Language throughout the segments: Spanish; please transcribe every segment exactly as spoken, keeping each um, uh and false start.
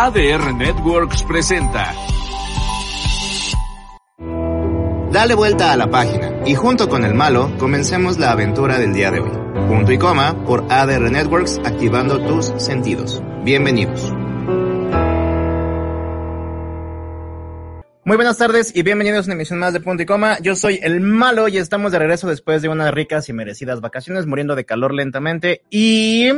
A D R Networks presenta. Dale vuelta a la página y junto con el malo comencemos la aventura del día de hoy. Punto y Coma por A D R Networks, activando tus sentidos. Bienvenidos. Muy buenas tardes y bienvenidos a una emisión más de Punto y Coma. Yo soy el malo y estamos de regreso después de unas ricas y merecidas vacaciones, muriendo de calor lentamente y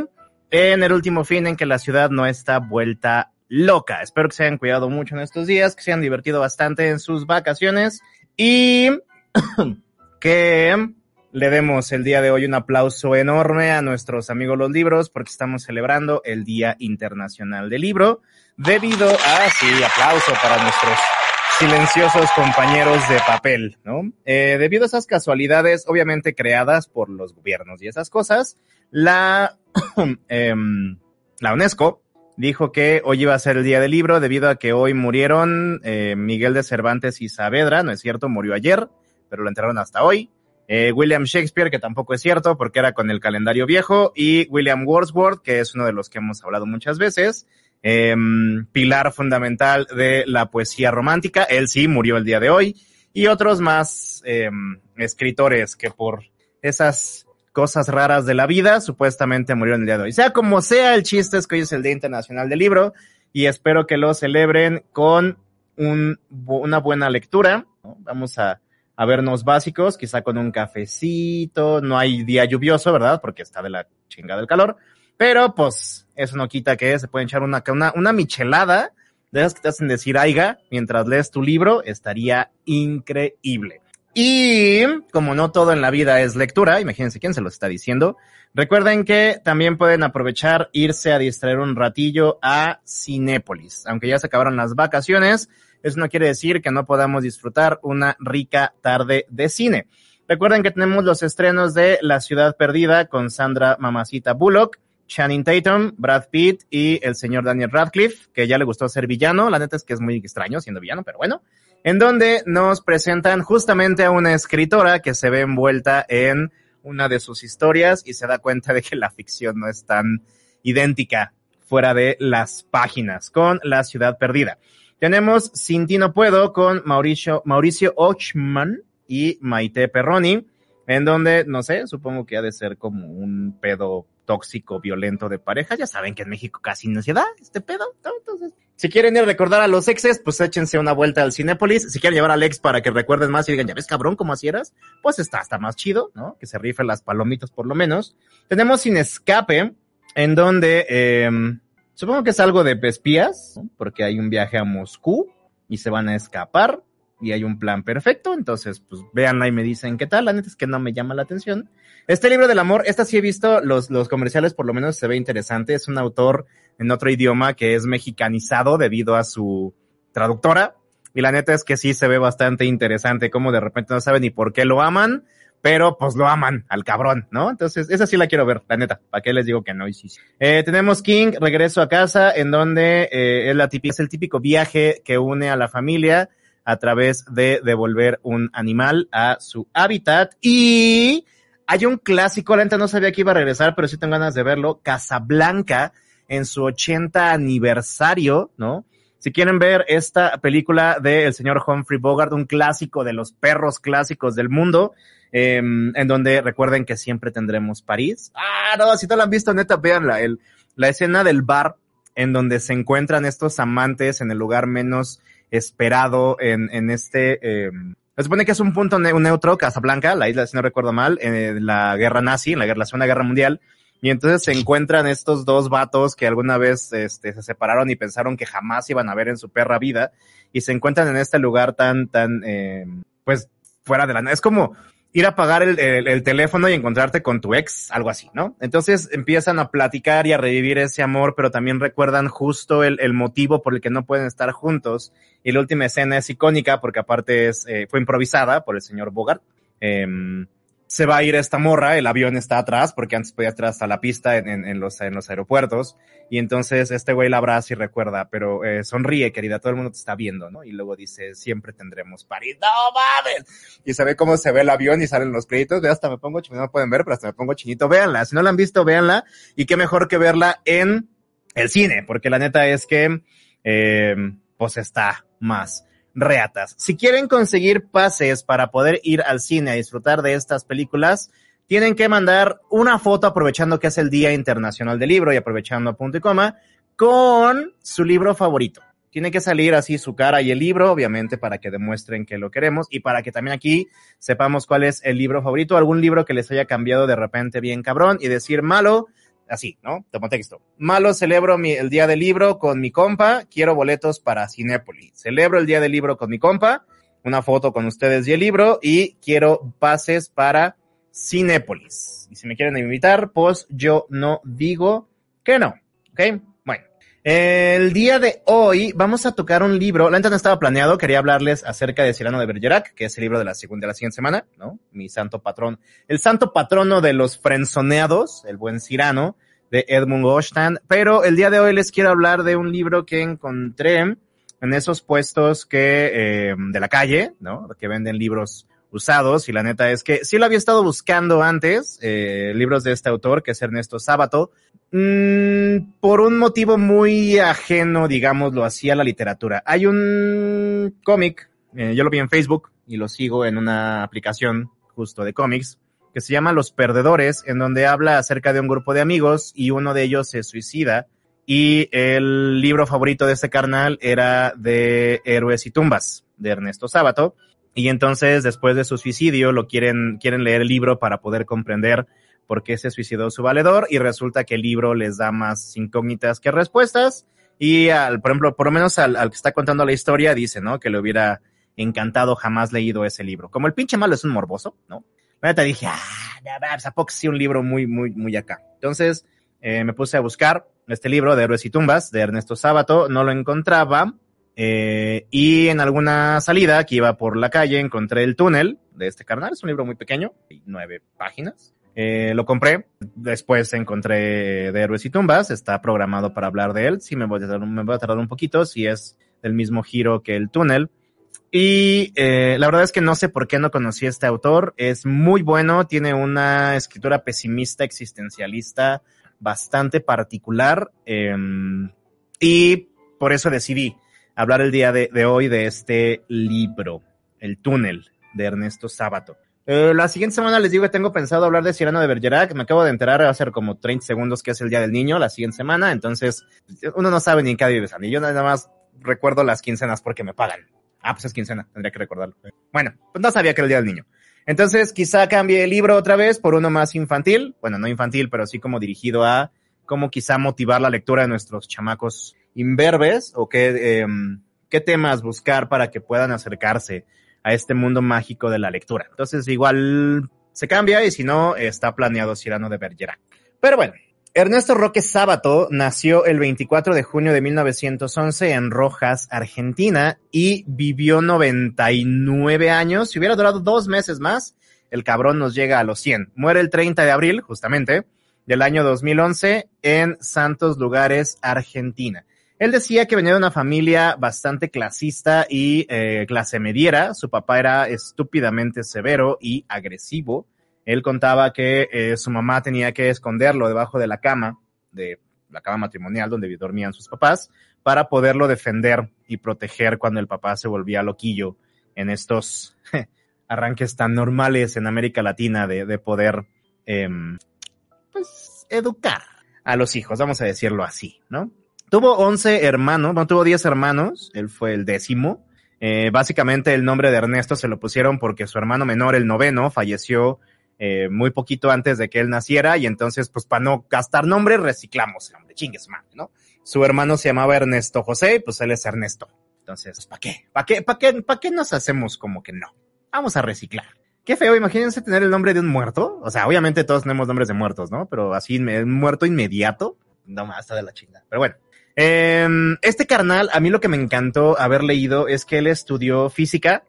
en el último fin en que la ciudad no está vuelta loca. Espero que se hayan cuidado mucho en estos días, que se hayan divertido bastante en sus vacaciones y que le demos el día de hoy un aplauso enorme a nuestros amigos Los Libros, porque estamos celebrando el Día Internacional del Libro debido a, sí, aplauso para nuestros silenciosos compañeros de papel, ¿no? Eh, debido a esas casualidades, obviamente creadas por los gobiernos y esas cosas, la eh, la UNESCO dijo que hoy iba a ser el Día del Libro debido a que hoy murieron eh, Miguel de Cervantes y Saavedra, no es cierto, murió ayer, pero lo enterraron hasta hoy. Eh, William Shakespeare, que tampoco es cierto porque era con el calendario viejo, y William Wordsworth, que es uno de los que hemos hablado muchas veces, Eh, pilar fundamental de la poesía romántica, él sí murió el día de hoy, y otros más eh, escritores que por esas cosas raras de la vida supuestamente murieron el día de hoy. Sea como sea, el chiste es que hoy es el Día Internacional del Libro y espero que lo celebren con un, una buena lectura, ¿no? Vamos a, a vernos básicos, quizá con un cafecito. No hay día lluvioso, ¿verdad? Porque está de la chingada el calor. Pero, pues, eso no quita que se pueden echar una, una, una michelada de esas que te hacen decir aiga mientras lees tu libro. Estaría increíble. Y como no todo en la vida es lectura, imagínense quién se los está diciendo. Recuerden que también pueden aprovechar, irse a distraer un ratillo a Cinépolis. Aunque ya se acabaron las vacaciones, eso no quiere decir que no podamos disfrutar una rica tarde de cine. Recuerden que tenemos los estrenos de La Ciudad Perdida con Sandra Mamacita Bullock, Channing Tatum, Brad Pitt y el señor Daniel Radcliffe, que ya le gustó ser villano. La neta es que es muy extraño siendo villano, pero bueno. En donde nos presentan justamente a una escritora que se ve envuelta en una de sus historias y se da cuenta de que la ficción no es tan idéntica fuera de las páginas, con La Ciudad Perdida. Tenemos Sin Ti No Puedo con Mauricio, Mauricio Ochman y Maite Perroni, en donde, no sé, supongo que ha de ser como un pedo tóxico, violento de pareja. Ya saben que en México casi no se da este pedo, ¿no? Entonces, si quieren ir a recordar a los exes, pues échense una vuelta al Cinépolis. Si quieren llevar al ex para que recuerden más y digan, ya ves, cabrón, como así eras, pues está hasta más chido, ¿no? Que se rifen las palomitas por lo menos. Tenemos Sin Escape, en donde eh, supongo que es algo de espías, ¿no? Porque hay un viaje a Moscú y se van a escapar y hay un plan perfecto. Entonces, pues véanla y me dicen qué tal. La neta es que no me llama la atención. Este libro del amor, esta sí he visto los, los comerciales, por lo menos se ve interesante. Es un autor en otro idioma que es mexicanizado debido a su traductora, y la neta es que sí se ve bastante interesante, como de repente no saben ni por qué lo aman, pero pues lo aman al cabrón, ¿no? Entonces, esa sí la quiero ver, la neta. ¿Para qué les digo que no? Y sí, sí. Eh, tenemos King, Regreso a Casa, en donde eh, es, la típica, es el típico viaje que une a la familia a través de devolver un animal a su hábitat. Y hay un clásico, la gente no sabía que iba a regresar, pero sí tengo ganas de verlo, Casablanca, en su ochenta aniversario, ¿no? Si quieren ver esta película del señor Humphrey Bogart, un clásico de los perros clásicos del mundo, eh, en donde recuerden que siempre tendremos París. Ah, no, si no la han visto, neta, véanla. El, la escena del bar en donde se encuentran estos amantes en el lugar menos esperado en, en este, eh, se supone que es un punto ne- un neutro, Casablanca, la isla, si no recuerdo mal, en la guerra nazi, en la, guerra, la Segunda Guerra Mundial, y entonces se encuentran estos dos vatos que alguna vez este, se separaron y pensaron que jamás iban a ver en su perra vida, y se encuentran en este lugar tan, tan, eh, pues, fuera de la, es como, ir a pagar el, el, el teléfono y encontrarte con tu ex, algo así, ¿no? Entonces empiezan a platicar y a revivir ese amor, pero también recuerdan justo el, el motivo por el que no pueden estar juntos. Y la última escena es icónica porque aparte es, eh, fue improvisada por el señor Bogart. Eh, se va a ir esta morra, el avión está atrás, porque antes podía estar hasta la pista en, en, en, los, en los aeropuertos, y entonces este güey la abraza y recuerda, pero eh, sonríe, querida, todo el mundo te está viendo, ¿no? Y luego dice, siempre tendremos París, ¡no mames! Y se ve cómo se ve el avión y salen los créditos, ve, hasta me pongo chinito, no pueden ver, pero hasta me pongo chinito, véanla, si no la han visto, véanla, y qué mejor que verla en el cine, porque la neta es que, eh, pues está más reatas. Si quieren conseguir pases para poder ir al cine a disfrutar de estas películas, tienen que mandar una foto aprovechando que es el Día Internacional del Libro y aprovechando a Punto y Coma con su libro favorito. Tiene que salir así su cara y el libro, obviamente, para que demuestren que lo queremos y para que también aquí sepamos cuál es el libro favorito, algún libro que les haya cambiado de repente bien cabrón y decir malo, así, ¿no? Tomo texto. Malo, celebro mi, el día del libro con mi compa, quiero boletos para Cinépolis. Celebro el día del libro con mi compa, una foto con ustedes y el libro, y quiero pases para Cinépolis. Y si me quieren invitar, pues yo no digo que no, ¿ok? Bueno, el día de hoy vamos a tocar un libro, la neta no estaba planeado, quería hablarles acerca de Cyrano de Bergerac, que es el libro de la, segunda, de la siguiente semana, ¿no? Mi santo patrón, el santo patrono de los frenzoneados, el buen Cyrano, de Edmond Rostand, pero el día de hoy les quiero hablar de un libro que encontré en esos puestos que, eh, de la calle, ¿no? Que venden libros usados, y la neta es que sí lo había estado buscando antes, eh, libros de este autor, que es Ernesto Sábato, mm, por un motivo muy ajeno, digámoslo así, a la literatura. Hay un cómic, eh, yo lo vi en Facebook, y lo sigo en una aplicación justo de cómics, que se llama Los Perdedores, en donde habla acerca de un grupo de amigos, y uno de ellos se suicida, y el libro favorito de este carnal era de Héroes y Tumbas, de Ernesto Sábato. Y entonces, después de su suicidio, lo quieren, quieren leer el libro para poder comprender por qué se suicidó su valedor, y resulta que el libro les da más incógnitas que respuestas, y al, por ejemplo, por lo menos al, al que está contando la historia dice, ¿no? Que le hubiera encantado jamás leído ese libro. Como el pinche malo es un morboso, ¿no? Bueno, te dije, ah, pues a poco sí un libro muy, muy, muy acá. Entonces, eh, me puse a buscar este libro de Héroes y Tumbas, de Ernesto Sábato, no lo encontraba. Eh, y en alguna salida que iba por la calle encontré El Túnel de este carnal, es un libro muy pequeño, nueve páginas, eh, lo compré, después encontré de Héroes y Tumbas, está programado para hablar de él, sí me voy a tardar, me voy a tardar un poquito, si es del mismo giro que El Túnel, y eh, la verdad es que no sé por qué no conocí a este autor, es muy bueno, tiene una escritura pesimista, existencialista, bastante particular, eh, y por eso decidí hablar el día de, de hoy de este libro, El Túnel, de Ernesto Sábato. Eh, la siguiente semana les digo que tengo pensado hablar de Cyrano de Bergerac, me acabo de enterar, va a ser como treinta segundos que es el Día del Niño la siguiente semana, entonces uno no sabe ni en qué día vives, y yo nada más recuerdo las quincenas porque me pagan. Ah, pues es quincena, tendría que recordarlo. Bueno, pues no sabía que era el Día del Niño. Entonces quizá cambie el libro otra vez por uno más infantil, bueno, no infantil, pero sí como dirigido a cómo quizá motivar la lectura de nuestros chamacos imberbes, o qué, eh, qué temas buscar para que puedan acercarse a este mundo mágico de la lectura. Entonces igual se cambia y si no, está planeado Cyrano de Bergerac. Pero bueno, Ernesto Roque Sábato nació el veinticuatro de junio de mil novecientos once en Rojas, Argentina, y vivió noventa y nueve años. Si hubiera durado dos meses más, el cabrón nos llega a los cien. Muere el treinta de abril, justamente, del año dos mil once en Santos Lugares, Argentina. Él decía que venía de una familia bastante clasista y eh, clase mediera. Su papá era estúpidamente severo y agresivo. Él contaba que eh, su mamá tenía que esconderlo debajo de la cama, de la cama matrimonial donde dormían sus papás, para poderlo defender y proteger cuando el papá se volvía loquillo en estos je, arranques tan normales en América Latina de, de poder eh, pues, educar a los hijos, vamos a decirlo así, ¿no? Tuvo once hermanos, bueno, tuvo diez hermanos, él fue el décimo. Eh, básicamente el nombre de Ernesto se lo pusieron porque su hermano menor, el noveno, falleció eh, muy poquito antes de que él naciera y entonces, pues, para no gastar nombre, reciclamos el nombre, chingues madre, ¿no? Su hermano se llamaba Ernesto José y, pues, él es Ernesto. Entonces, ¿para qué? ¿Para qué? ¿Para qué? ¿Para qué nos hacemos como que no? Vamos a reciclar. Qué feo, imagínense tener el nombre de un muerto. O sea, obviamente todos tenemos nombres de muertos, ¿no? Pero así, un muerto inmediato, no más, está de la chingada. Pero bueno. Eh, este carnal, a mí lo que me encantó haber leído es que él estudió física.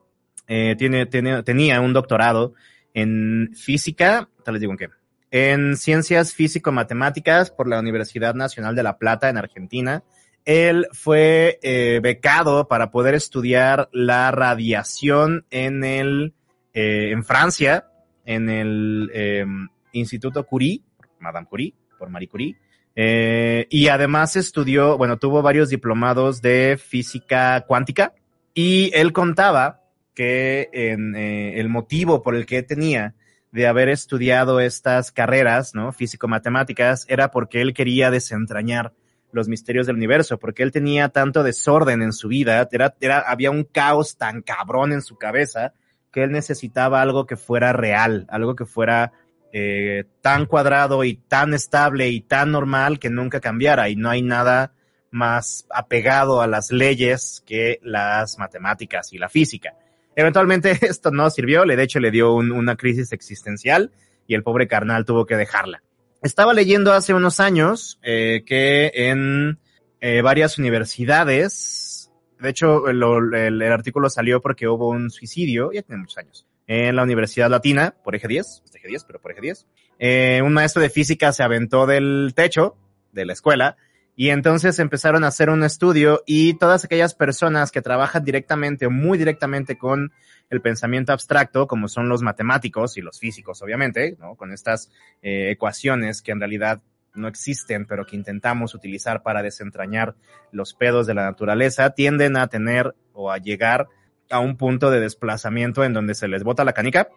Eh, tiene, tiene, tenía un doctorado en física, tal les digo en qué, en ciencias físico-matemáticas por la Universidad Nacional de La Plata en Argentina. Él fue eh, becado para poder estudiar la radiación en el eh, en Francia, en el eh, Instituto Curie, Madame Curie, por Marie Curie. Eh, y además estudió, bueno, tuvo varios diplomados de física cuántica, y él contaba que en, eh, el motivo por el que tenía de haber estudiado estas carreras, ¿no?, físico-matemáticas, era porque él quería desentrañar los misterios del universo, porque él tenía tanto desorden en su vida, era, era, había un caos tan cabrón en su cabeza que él necesitaba algo que fuera real, algo que fuera Eh, tan cuadrado y tan estable y tan normal que nunca cambiara, y no hay nada más apegado a las leyes que las matemáticas y la física. Eventualmente esto no sirvió, de hecho le dio un, una crisis existencial y el pobre carnal tuvo que dejarla. Estaba leyendo hace unos años eh, que en eh, varias universidades, de hecho el, el, el artículo salió porque hubo un suicidio, ya tiene muchos años, en la Universidad Latina, por eje diez, este eje diez, pero por eje diez, eh, un maestro de física se aventó del techo de la escuela, y entonces empezaron a hacer un estudio, y todas aquellas personas que trabajan directamente o muy directamente con el pensamiento abstracto, como son los matemáticos y los físicos, obviamente, ¿no?, con estas eh, ecuaciones que en realidad no existen, pero que intentamos utilizar para desentrañar los pedos de la naturaleza, tienden a tener o a llegar a un punto de desplazamiento en donde se les bota la canica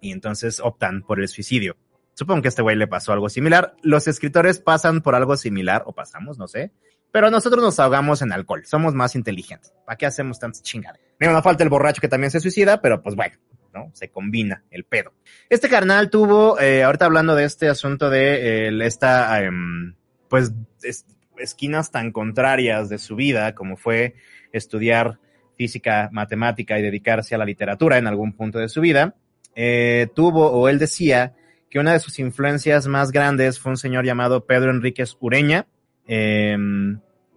y entonces optan por el suicidio. Supongo que a este güey le pasó algo similar. Los escritores pasan por algo similar, o pasamos, no sé, pero nosotros nos ahogamos en alcohol, somos más inteligentes. ¿Para qué hacemos tantas chingadas? Mira, no falta el borracho que también se suicida, pero pues bueno, ¿no?, se combina el pedo. Este carnal tuvo, eh, ahorita hablando de este asunto de eh, esta, eh, pues, es, esquinas tan contrarias de su vida, como fue estudiar física, matemática y dedicarse a la literatura en algún punto de su vida, eh, tuvo, o él decía, que una de sus influencias más grandes fue un señor llamado Pedro Henríquez Ureña, eh,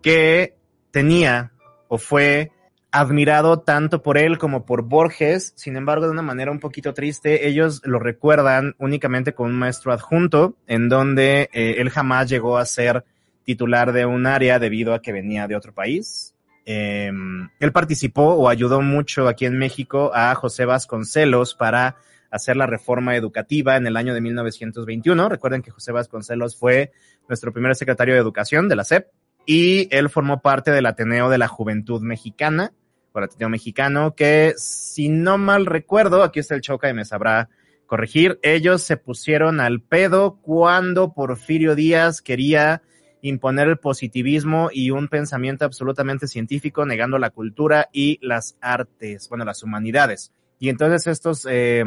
que tenía o fue admirado tanto por él como por Borges. Sin embargo, de una manera un poquito triste, ellos lo recuerdan únicamente con un maestro adjunto, en donde eh, él jamás llegó a ser titular de un área debido a que venía de otro país. Eh, él participó o ayudó mucho aquí en México a José Vasconcelos para hacer la reforma educativa en el año de mil novecientos veintiuno. Recuerden que José Vasconcelos fue nuestro primer secretario de Educación de la S E P, y él formó parte del Ateneo de la Juventud Mexicana, o el Ateneo Mexicano, que si no mal recuerdo, aquí está el Choca y me sabrá corregir, ellos se pusieron al pedo cuando Porfirio Díaz quería imponer el positivismo y un pensamiento absolutamente científico, negando la cultura y las artes, bueno, las humanidades. Y entonces estos, eh,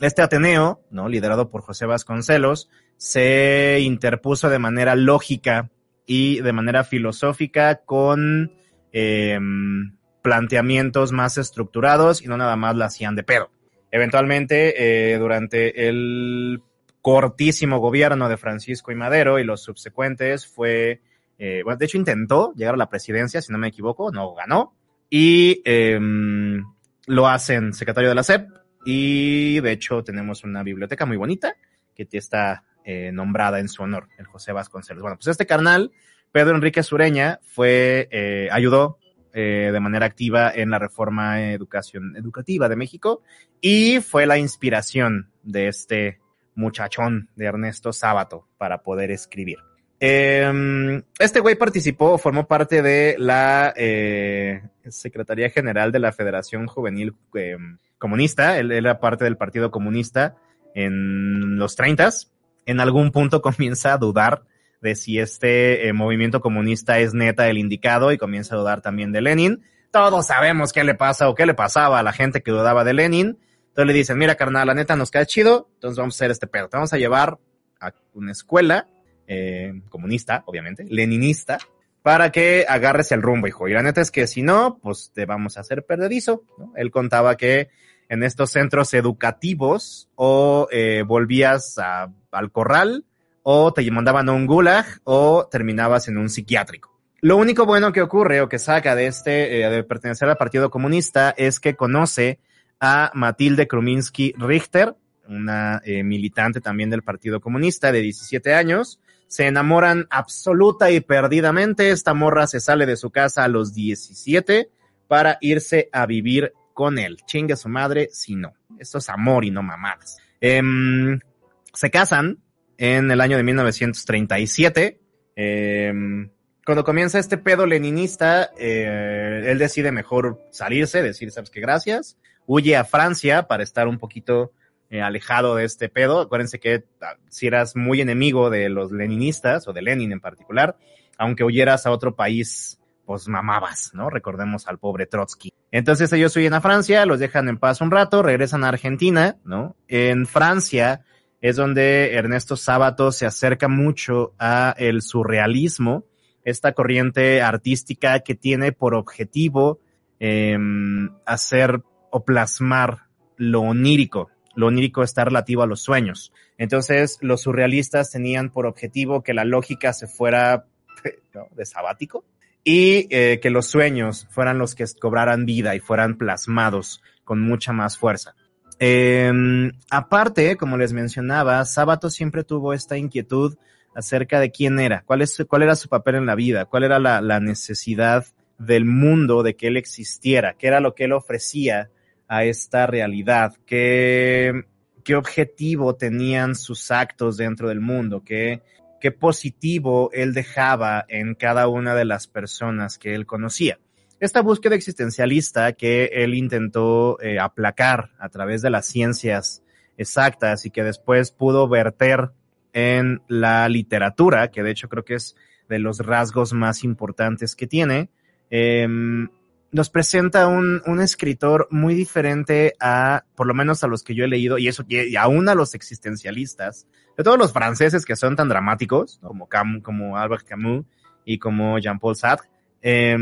este Ateneo, ¿no?, liderado por José Vasconcelos, se interpuso de manera lógica y de manera filosófica con eh, planteamientos más estructurados, y no nada más la hacían de pedo. Eventualmente, eh, durante el cortísimo gobierno de Francisco I. Madero y los subsecuentes fue, eh, bueno, de hecho intentó llegar a la presidencia, si no me equivoco, no ganó, y eh, lo hacen secretario de la S E P, y de hecho tenemos una biblioteca muy bonita que está eh, nombrada en su honor, el José Vasconcelos. Bueno, pues este carnal, Pedro Henríquez Ureña, fue, eh, ayudó eh, de manera activa en la reforma educación, educativa de México, y fue la inspiración de este muchachón, de Ernesto Sábato, para poder escribir. Eh, este güey participó, formó parte de la eh, Secretaría General de la Federación Juvenil eh, Comunista. Él era parte del Partido Comunista en los treintas. En algún punto comienza a dudar de si este eh, movimiento comunista es neta el indicado, y comienza a dudar también de Lenin. Todos sabemos qué le pasa o qué le pasaba a la gente que dudaba de Lenin. Entonces le dicen, mira carnal, la neta nos queda chido, entonces vamos a hacer este pedo. Te vamos a llevar a una escuela eh, comunista, obviamente, leninista, para que agarres el rumbo, hijo. Y la neta es que si no, pues te vamos a hacer perdedizo, ¿no? Él contaba que en estos centros educativos, o eh, volvías a, al corral, o te mandaban a un gulag, o terminabas en un psiquiátrico. Lo único bueno que ocurre o que saca de este, eh, de pertenecer al Partido Comunista, es que conoce a Matilde Kusminsky-Richter, una eh, militante también del Partido Comunista de diecisiete años. Se enamoran absoluta y perdidamente. Esta morra se sale de su casa a los diecisiete para irse a vivir con él. Chingue a su madre si no. Esto es amor y no mamadas. Eh, se casan en el año de mil novecientos treinta y siete. Eh, cuando comienza este pedo leninista, eh, él decide mejor salirse, decir, ¿sabes qué? Gracias. Huye a Francia para estar un poquito... Eh, alejado de este pedo. Acuérdense que ah, si eras muy enemigo de los leninistas, o de Lenin en particular, aunque huyeras a otro país, pues mamabas, ¿no? Recordemos al pobre Trotsky. Entonces ellos huyen a Francia, los dejan en paz un rato, regresan a Argentina, ¿no? En Francia es donde Ernesto Sábato se acerca mucho a el surrealismo, esta corriente artística que tiene por objetivo eh, hacer o plasmar lo onírico. Lo onírico está relativo a los sueños. Entonces, los surrealistas tenían por objetivo que la lógica se fuera, ¿no?, de sabático, y eh, que los sueños fueran los que cobraran vida y fueran plasmados con mucha más fuerza. Eh, aparte, como les mencionaba, Sábato siempre tuvo esta inquietud acerca de quién era, cuál es, cuál era su papel en la vida, cuál era la, la necesidad del mundo de que él existiera, qué era lo que él ofrecía a esta realidad, qué, qué objetivo tenían sus actos dentro del mundo, qué, qué positivo él dejaba en cada una de las personas que él conocía. Esta búsqueda existencialista que él intentó eh, aplacar a través de las ciencias exactas y que después pudo verter en la literatura, que de hecho creo que es de los rasgos más importantes que tiene, eh, nos presenta un, un escritor muy diferente a, por lo menos a los que yo he leído, y eso, y aún a los existencialistas, de todos los franceses que son tan dramáticos, como Camus, como Albert Camus y como Jean-Paul Sartre. Eh,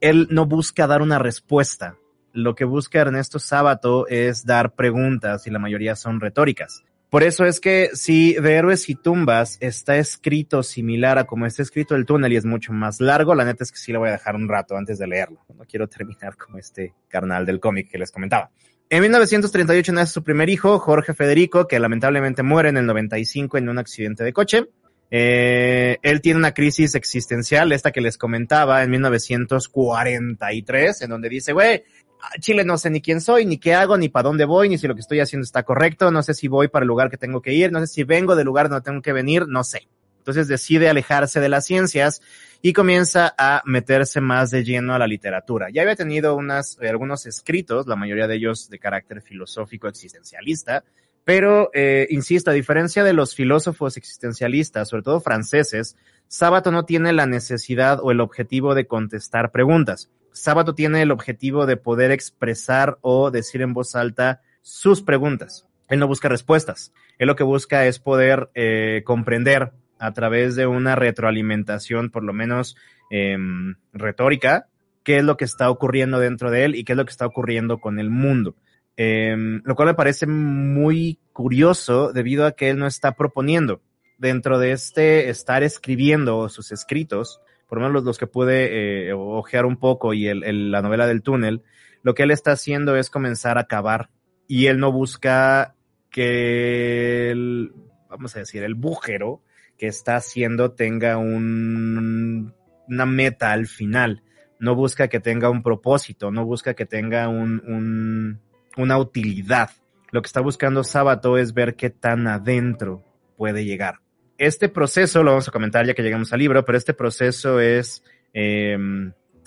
él no busca dar una respuesta. Lo que busca Ernesto Sábato es dar preguntas, y la mayoría son retóricas. Por eso es que si de Héroes y Tumbas está escrito similar a como está escrito El Túnel, y es mucho más largo, la neta es que sí le voy a dejar un rato antes de leerlo. No quiero terminar como este carnal del cómic que les comentaba. En mil novecientos treinta y ocho nace su primer hijo, Jorge Federico, que lamentablemente muere en el noventa y cinco en un accidente de coche. Eh, él tiene una crisis existencial, esta que les comentaba, en mil novecientos cuarenta y tres, en donde dice, güey... Chile, no sé ni quién soy, ni qué hago, ni para dónde voy, ni si lo que estoy haciendo está correcto, no sé si voy para el lugar que tengo que ir, no sé si vengo del lugar donde tengo que venir, no sé. Entonces decide alejarse de las ciencias y comienza a meterse más de lleno a la literatura. Ya había tenido unas, algunos escritos, la mayoría de ellos de carácter filosófico existencialista, pero, eh, insisto, a diferencia de los filósofos existencialistas, sobre todo franceses, Sábato no tiene la necesidad o el objetivo de contestar preguntas. Sábato tiene el objetivo de poder expresar o decir en voz alta sus preguntas. Él no busca respuestas. Él lo que busca es poder eh, comprender a través de una retroalimentación, por lo menos eh, retórica, qué es lo que está ocurriendo dentro de él y qué es lo que está ocurriendo con el mundo. Eh, lo cual me parece muy curioso debido a que él no está proponiendo. Dentro de este estar escribiendo sus escritos, por lo menos los, los que pude eh, ojear un poco, y el, el, la novela del túnel, lo que él está haciendo es comenzar a cavar, y él no busca que el, vamos a decir, el bújero que está haciendo tenga un, una meta al final, no busca que tenga un propósito, no busca que tenga un, un, una utilidad. Lo que está buscando Sábato es ver qué tan adentro puede llegar. Este proceso, lo vamos a comentar ya que llegamos al libro, pero este proceso es, eh,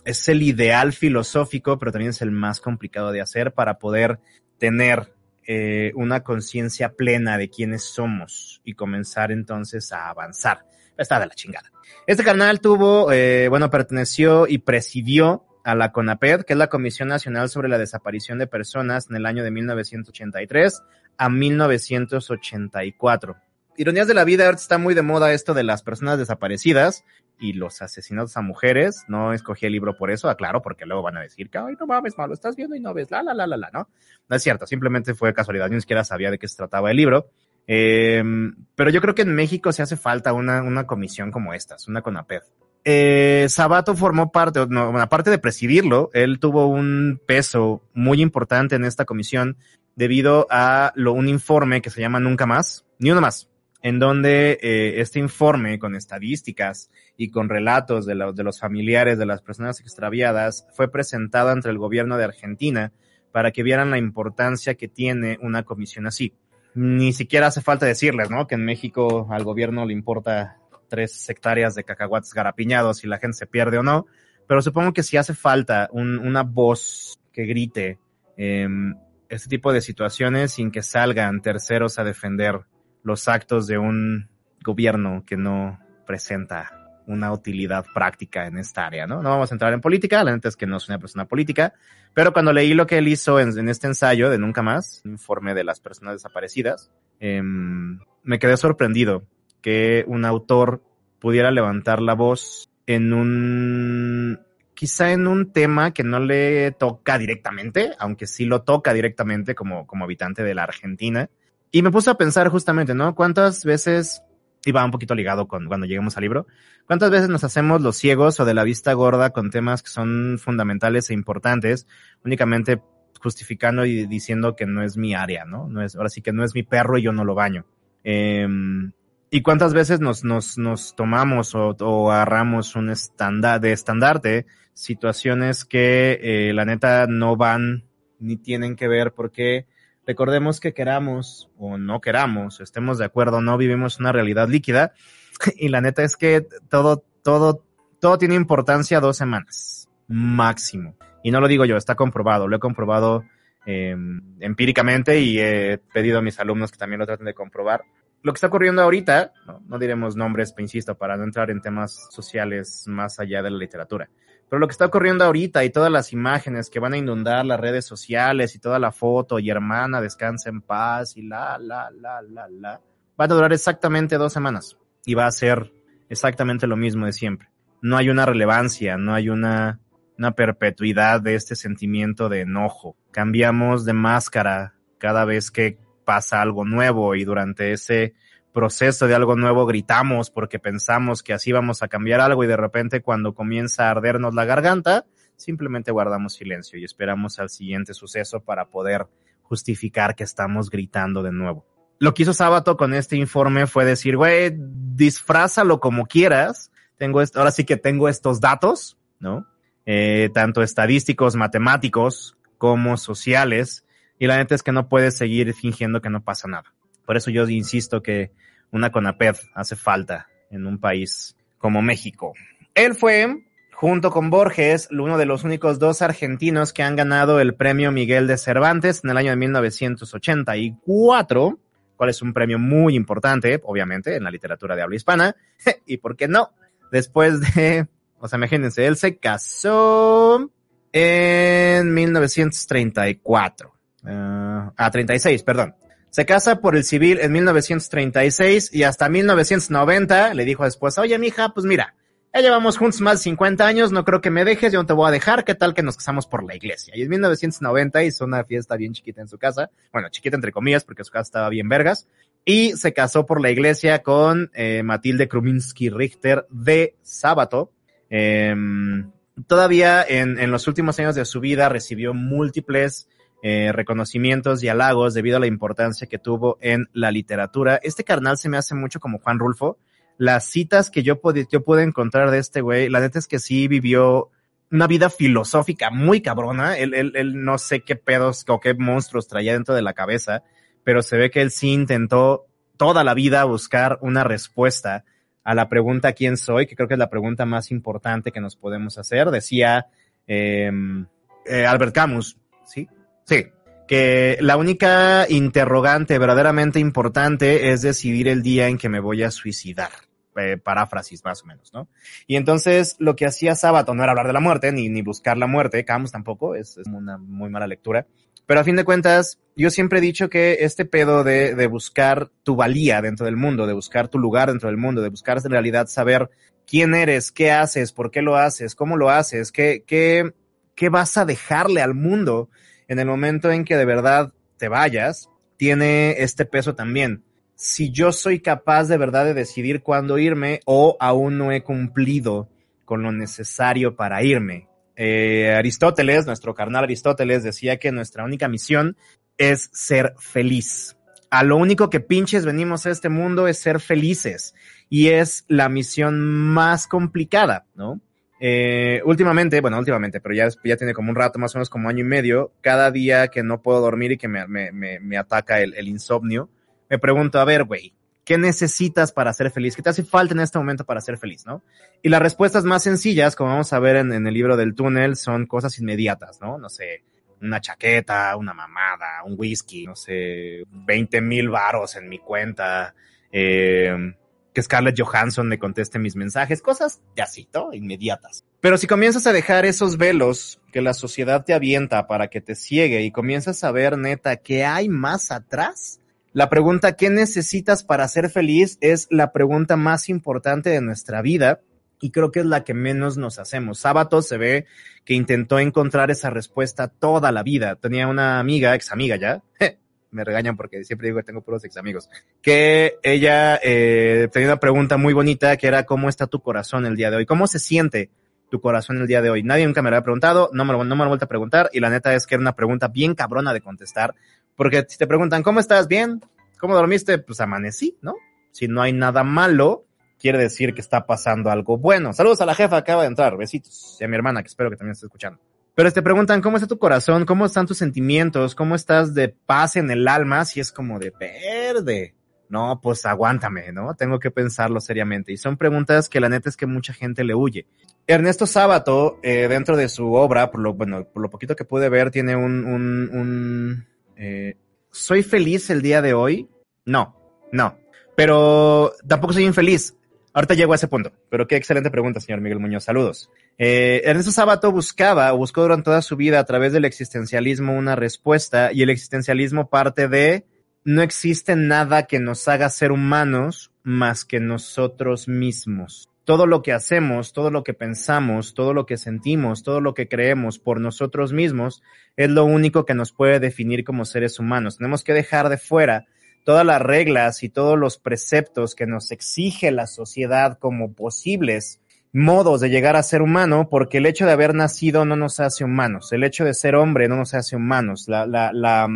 es el ideal filosófico, pero también es el más complicado de hacer para poder tener eh, una conciencia plena de quiénes somos y comenzar entonces a avanzar. Está de la chingada. Este canal tuvo, eh, bueno, perteneció y presidió a la CONAPED, que es la Comisión Nacional sobre la Desaparición de Personas, en el año de mil novecientos ochenta y tres a mil novecientos ochenta y cuatro. Ironías de la vida, ahorita está muy de moda esto de las personas desaparecidas, y los asesinatos a mujeres, no escogí el libro por eso, aclaro, porque luego van a decir que, ay, no mames, malo, estás viendo y no ves, la, la, la, la, la, ¿no? No es cierto, simplemente fue casualidad, ni siquiera sabía de qué se trataba el libro. Eh, pero yo creo que en México se hace falta una, una comisión como estas, una CONAPED. Eh, Sábato formó parte, no, aparte de presidirlo, él tuvo un peso muy importante en esta comisión debido a lo, un informe que se llama Nunca Más, ni uno más, en donde eh, este informe con estadísticas y con relatos de, lo, de los familiares de las personas extraviadas fue presentado ante el gobierno de Argentina para que vieran la importancia que tiene una comisión así. Ni siquiera hace falta decirles, ¿no?, que en México al gobierno le importa tres hectáreas de cacahuates garapiñados si la gente se pierde o no, pero supongo que sí hace falta un, una voz que grite eh, este tipo de situaciones sin que salgan terceros a defender los actos de un gobierno que no presenta una utilidad práctica en esta área, ¿no? No vamos a entrar en política, la neta es que no soy una persona política, pero cuando leí lo que él hizo en, en este ensayo de Nunca Más, un informe de las personas desaparecidas, eh, me quedé sorprendido que un autor pudiera levantar la voz en un, quizá en un tema que no le toca directamente, aunque sí lo toca directamente como, como habitante de la Argentina. Y me puse a pensar justamente, ¿no? ¿Cuántas veces... y va un poquito ligado con cuando lleguemos al libro, ¿cuántas veces nos hacemos los ciegos o de la vista gorda con temas que son fundamentales e importantes, únicamente justificando y diciendo que no es mi área, ¿no? No es, ahora sí que no es mi perro y yo no lo baño. Eh, ¿Y cuántas veces nos, nos, nos tomamos o, o agarramos un estándar de estandarte situaciones que eh, la neta no van ni tienen que ver porque... Recordemos que queramos o no queramos, estemos de acuerdo o no, vivimos una realidad líquida y la neta es que todo, todo, todo tiene importancia dos semanas máximo. Y no lo digo yo, está comprobado, lo he comprobado eh, empíricamente y he pedido a mis alumnos que también lo traten de comprobar. Lo que está ocurriendo ahorita, no, no diremos nombres, pero insisto, para no entrar en temas sociales más allá de la literatura. Pero lo que está ocurriendo ahorita y todas las imágenes que van a inundar las redes sociales y toda la foto y hermana, descansa en paz y la, la, la, la, la, van a durar exactamente dos semanas y va a ser exactamente lo mismo de siempre. No hay una relevancia, no hay una, una perpetuidad de este sentimiento de enojo. Cambiamos de máscara cada vez que pasa algo nuevo y durante ese proceso de algo nuevo gritamos porque pensamos que así vamos a cambiar algo y de repente cuando comienza a ardernos la garganta, simplemente guardamos silencio y esperamos al siguiente suceso para poder justificar que estamos gritando de nuevo. Lo que hizo Sábato con este informe fue decir, güey, disfrázalo como quieras, tengo esto, ahora sí que tengo estos datos, ¿no? Eh, tanto estadísticos, matemáticos, como sociales, y la neta es que no puedes seguir fingiendo que no pasa nada. Por eso yo insisto que una CONAPED hace falta en un país como México. Él fue, junto con Borges, uno de los únicos dos argentinos que han ganado el premio Miguel de Cervantes en el año de mil novecientos ochenta y cuatro, cual es un premio muy importante, obviamente, en la literatura de habla hispana. ¿Y por qué no? Después de, o sea, imagínense, él se casó en mil novecientos treinta y cuatro. Uh, ah, treinta y seis, perdón. Se casa por el civil en mil novecientos treinta y seis y hasta mil novecientos noventa le dijo después, oye, mija, pues mira, ya llevamos juntos más de cincuenta años, no creo que me dejes, yo no te voy a dejar, ¿qué tal que nos casamos por la iglesia? Y en mil novecientos noventa hizo una fiesta bien chiquita en su casa, bueno, chiquita entre comillas, porque su casa estaba bien vergas, y se casó por la iglesia con eh, Matilde Kusminsky-Richter de Sábato. Eh, todavía en, en los últimos años de su vida recibió múltiples Eh, reconocimientos y halagos debido a la importancia que tuvo en la literatura. Este carnal se me hace mucho como Juan Rulfo. Las citas que yo pude, yo pude encontrar de este güey, la neta es que sí vivió una vida filosófica muy cabrona. Él, él, él no sé qué pedos o qué monstruos traía dentro de la cabeza, pero se ve que él sí intentó toda la vida buscar una respuesta a la pregunta ¿quién soy?, que creo que es la pregunta más importante que nos podemos hacer. Decía eh, eh, Albert Camus, ¿sí? Sí, que la única interrogante verdaderamente importante es decidir el día en que me voy a suicidar, eh, paráfrasis más o menos, ¿no? Y entonces lo que hacía Sábato no era hablar de la muerte, ni, ni buscar la muerte, Camus tampoco, es, es una muy mala lectura, pero a fin de cuentas yo siempre he dicho que este pedo de, de buscar tu valía dentro del mundo, de buscar tu lugar dentro del mundo, de buscar en realidad saber quién eres, qué haces, por qué lo haces, cómo lo haces, qué, qué, qué vas a dejarle al mundo en el momento en que de verdad te vayas, tiene este peso también. Si yo soy capaz de verdad de decidir cuándo irme o aún no he cumplido con lo necesario para irme. Eh, Aristóteles, nuestro carnal Aristóteles, decía que nuestra única misión es ser feliz. A lo único que pinches venimos a este mundo es ser felices, y es la misión más complicada, ¿no? Eh, últimamente, bueno, últimamente, pero ya, ya tiene como un rato, más o menos como año y medio, cada día que no puedo dormir y que me, me, me, me ataca el, el insomnio, me pregunto, a ver, güey, ¿qué necesitas para ser feliz? ¿Qué te hace falta en este momento para ser feliz, no? Y las respuestas más sencillas, como vamos a ver en, en el libro del túnel, son cosas inmediatas, ¿no? No sé, una chaqueta, una mamada, un whisky, no sé, veinte mil varos en mi cuenta, eh, que Scarlett Johansson me conteste mis mensajes, cosas de así, ¿no? Inmediatas. Pero si comienzas a dejar esos velos que la sociedad te avienta para que te ciegue y comienzas a ver, neta, ¿qué hay más atrás? La pregunta ¿qué necesitas para ser feliz? Es la pregunta más importante de nuestra vida y creo que es la que menos nos hacemos. Sábato se ve que intentó encontrar esa respuesta toda la vida. Tenía una amiga, ex amiga ya, me regañan porque siempre digo que tengo puros ex amigos, que ella eh, tenía una pregunta muy bonita que era ¿cómo está tu corazón el día de hoy? ¿Cómo se siente tu corazón el día de hoy? Nadie nunca me lo había preguntado, no me lo, no me lo he vuelto a preguntar y la neta es que era una pregunta bien cabrona de contestar. Porque si te preguntan, ¿cómo estás? ¿Bien? ¿Cómo dormiste? Pues amanecí, ¿no? Si no hay nada malo, quiere decir que está pasando algo bueno. Saludos a la jefa, acaba de entrar, besitos. Y a mi hermana, que espero que también esté escuchando. Pero si te preguntan, ¿cómo está tu corazón? ¿Cómo están tus sentimientos? ¿Cómo estás de paz en el alma? Si es como de verde. No, pues aguántame, ¿no? Tengo que pensarlo seriamente. Y son preguntas que la neta es que mucha gente le huye. Ernesto Sábato, eh, dentro de su obra, por lo, bueno, por lo poquito que pude ver, tiene un... un, un Eh, ¿soy feliz el día de hoy? No, no, pero tampoco soy infeliz. Ahorita llego a ese punto, pero qué excelente pregunta, señor Miguel Muñoz, saludos. Eh, Ernesto Sábato buscaba, o buscó durante toda su vida a través del existencialismo una respuesta, y el existencialismo parte de no existe nada que nos haga ser humanos más que nosotros mismos. Todo lo que hacemos, todo lo que pensamos, todo lo que sentimos, todo lo que creemos por nosotros mismos es lo único que nos puede definir como seres humanos. Tenemos que dejar de fuera todas las reglas y todos los preceptos que nos exige la sociedad como posibles modos de llegar a ser humano, porque el hecho de haber nacido no nos hace humanos, el hecho de ser hombre no nos hace humanos. La, la, la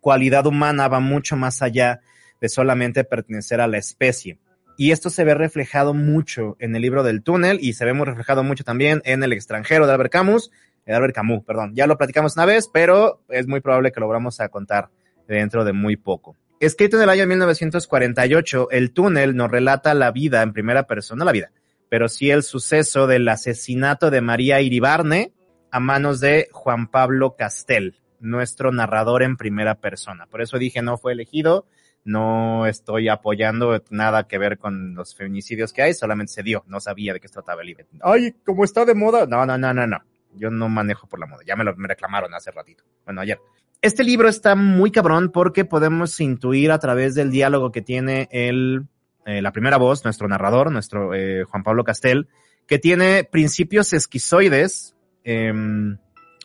cualidad humana va mucho más allá de solamente pertenecer a la especie. Y esto se ve reflejado mucho en el libro del túnel y se ve muy reflejado mucho también en El extranjero de Albert Camus, de Albert Camus, perdón. Ya lo platicamos una vez, pero es muy probable que lo vamos a contar dentro de muy poco. Escrito en el año mil novecientos cuarenta y ocho, El túnel nos relata la vida en primera persona, la vida, pero sí el suceso del asesinato de María Iribarne a manos de Juan Pablo Castel, nuestro narrador en primera persona. Por eso dije, no fue elegido. No estoy apoyando nada que ver con los feminicidios que hay, solamente se dio, no sabía de qué se trataba el libro. Ay, como está de moda. No, no, no, no, no. Yo no manejo por la moda, ya me lo me reclamaron hace ratito. Bueno, ayer. Este libro está muy cabrón porque podemos intuir a través del diálogo que tiene el, eh, la primera voz, nuestro narrador, nuestro eh, Juan Pablo Castel, que tiene principios esquizoides, eh,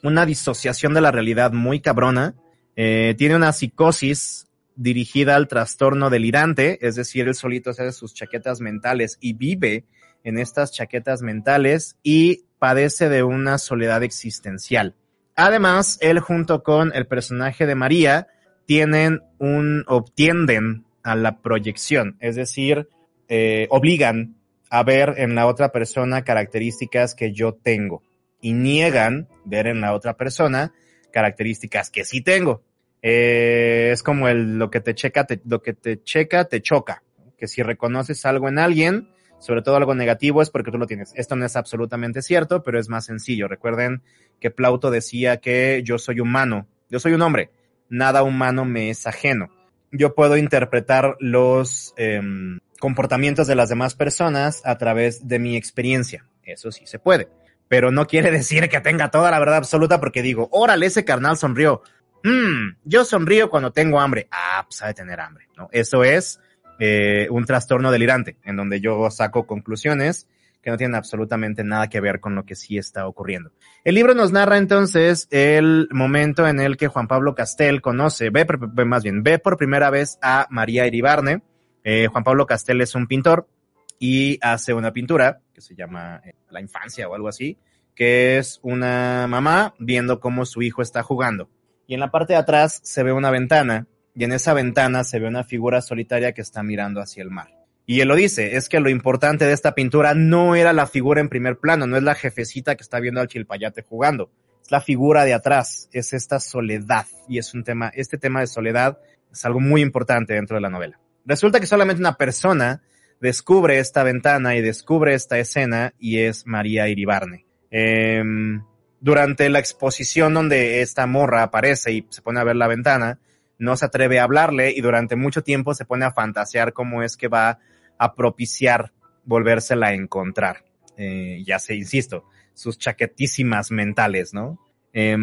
una disociación de la realidad muy cabrona, eh, tiene una psicosis dirigida al trastorno delirante, es decir, él solito hace sus chaquetas mentales y vive en estas chaquetas mentales y padece de una soledad existencial. Además, él junto con el personaje de María tienen un, obtienden a la proyección, es decir, eh, obligan a ver en la otra persona características que yo tengo y niegan ver en la otra persona características que sí tengo. Eh, es como el lo que te checa, te, lo que te checa, te choca. Que si reconoces algo en alguien, sobre todo algo negativo, es porque tú lo tienes. Esto no es absolutamente cierto, pero es más sencillo. Recuerden que Plauto decía que yo soy humano, yo soy un hombre, nada humano me es ajeno. Yo puedo interpretar los eh, comportamientos de las demás personas a través de mi experiencia. Eso sí se puede, pero no quiere decir que tenga toda la verdad absoluta, porque digo, órale, ese carnal sonrió. Mm, yo sonrío cuando tengo hambre. Ah, pues sabe tener hambre, ¿no? Eso es eh, un trastorno delirante, en donde yo saco conclusiones que no tienen absolutamente nada que ver con lo que sí está ocurriendo. El libro nos narra entonces el momento en el que Juan Pablo Castel conoce, ve más bien, ve por primera vez a María Iribarne. Eh, Juan Pablo Castel es un pintor y hace una pintura que se llama eh, La Infancia o algo así, que es una mamá viendo cómo su hijo está jugando. Y en la parte de atrás se ve una ventana, y en esa ventana se ve una figura solitaria que está mirando hacia el mar. Y él lo dice, es que lo importante de esta pintura no era la figura en primer plano, no es la jefecita que está viendo al chilpayate jugando, es la figura de atrás, es esta soledad. Y es un tema, este tema de soledad es algo muy importante dentro de la novela. Resulta que solamente una persona descubre esta ventana y descubre esta escena, y es María Iribarne. Eh, durante la exposición donde esta morra aparece y se pone a ver la ventana, no se atreve a hablarle y durante mucho tiempo se pone a fantasear cómo es que va a propiciar volvérsela a encontrar. Eh, ya se, insisto, sus chaquetísimas mentales, ¿no? Eh,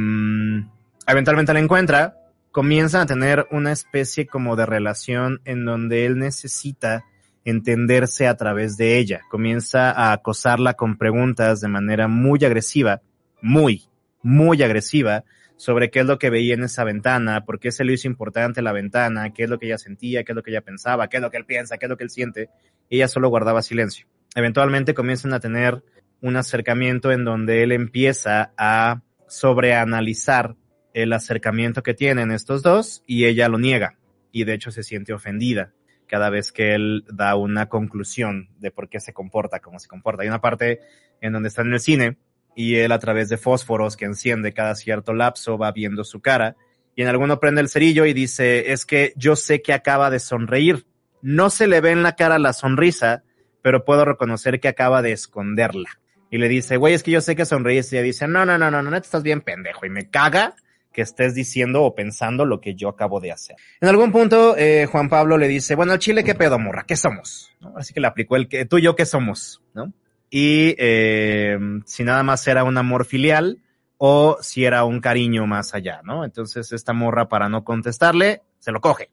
eventualmente la encuentra, comienzan a tener una especie como de relación en donde él necesita entenderse a través de ella. Comienza a acosarla con preguntas de manera muy agresiva, muy, muy agresiva, sobre qué es lo que veía en esa ventana, por qué se le hizo importante la ventana, qué es lo que ella sentía, qué es lo que ella pensaba, qué es lo que él piensa, qué es lo que él siente. Ella solo guardaba silencio. Eventualmente comienzan a tener un acercamiento en donde él empieza a sobreanalizar el acercamiento que tienen estos dos y ella lo niega y de hecho se siente ofendida cada vez que él da una conclusión de por qué se comporta como se comporta. Hay una parte en donde está en el cine y él a través de fósforos que enciende cada cierto lapso va viendo su cara y en alguno prende el cerillo y dice, es que yo sé que acaba de sonreír. No se le ve en la cara la sonrisa, pero puedo reconocer que acaba de esconderla. Y le dice, güey, es que yo sé que sonreíste. Y ella dice, no, no, no, no, no, estás bien pendejo. Y me caga que estés diciendo o pensando lo que yo acabo de hacer. En algún punto, eh, Juan Pablo le dice, bueno, Chile, ¿qué pedo, morra? ¿Qué somos? ¿No? Así que le aplicó el, tú y yo, ¿qué somos? ¿No? Y eh, si nada más era un amor filial o si era un cariño más allá, ¿no? Entonces esta morra, para no contestarle, se lo coge.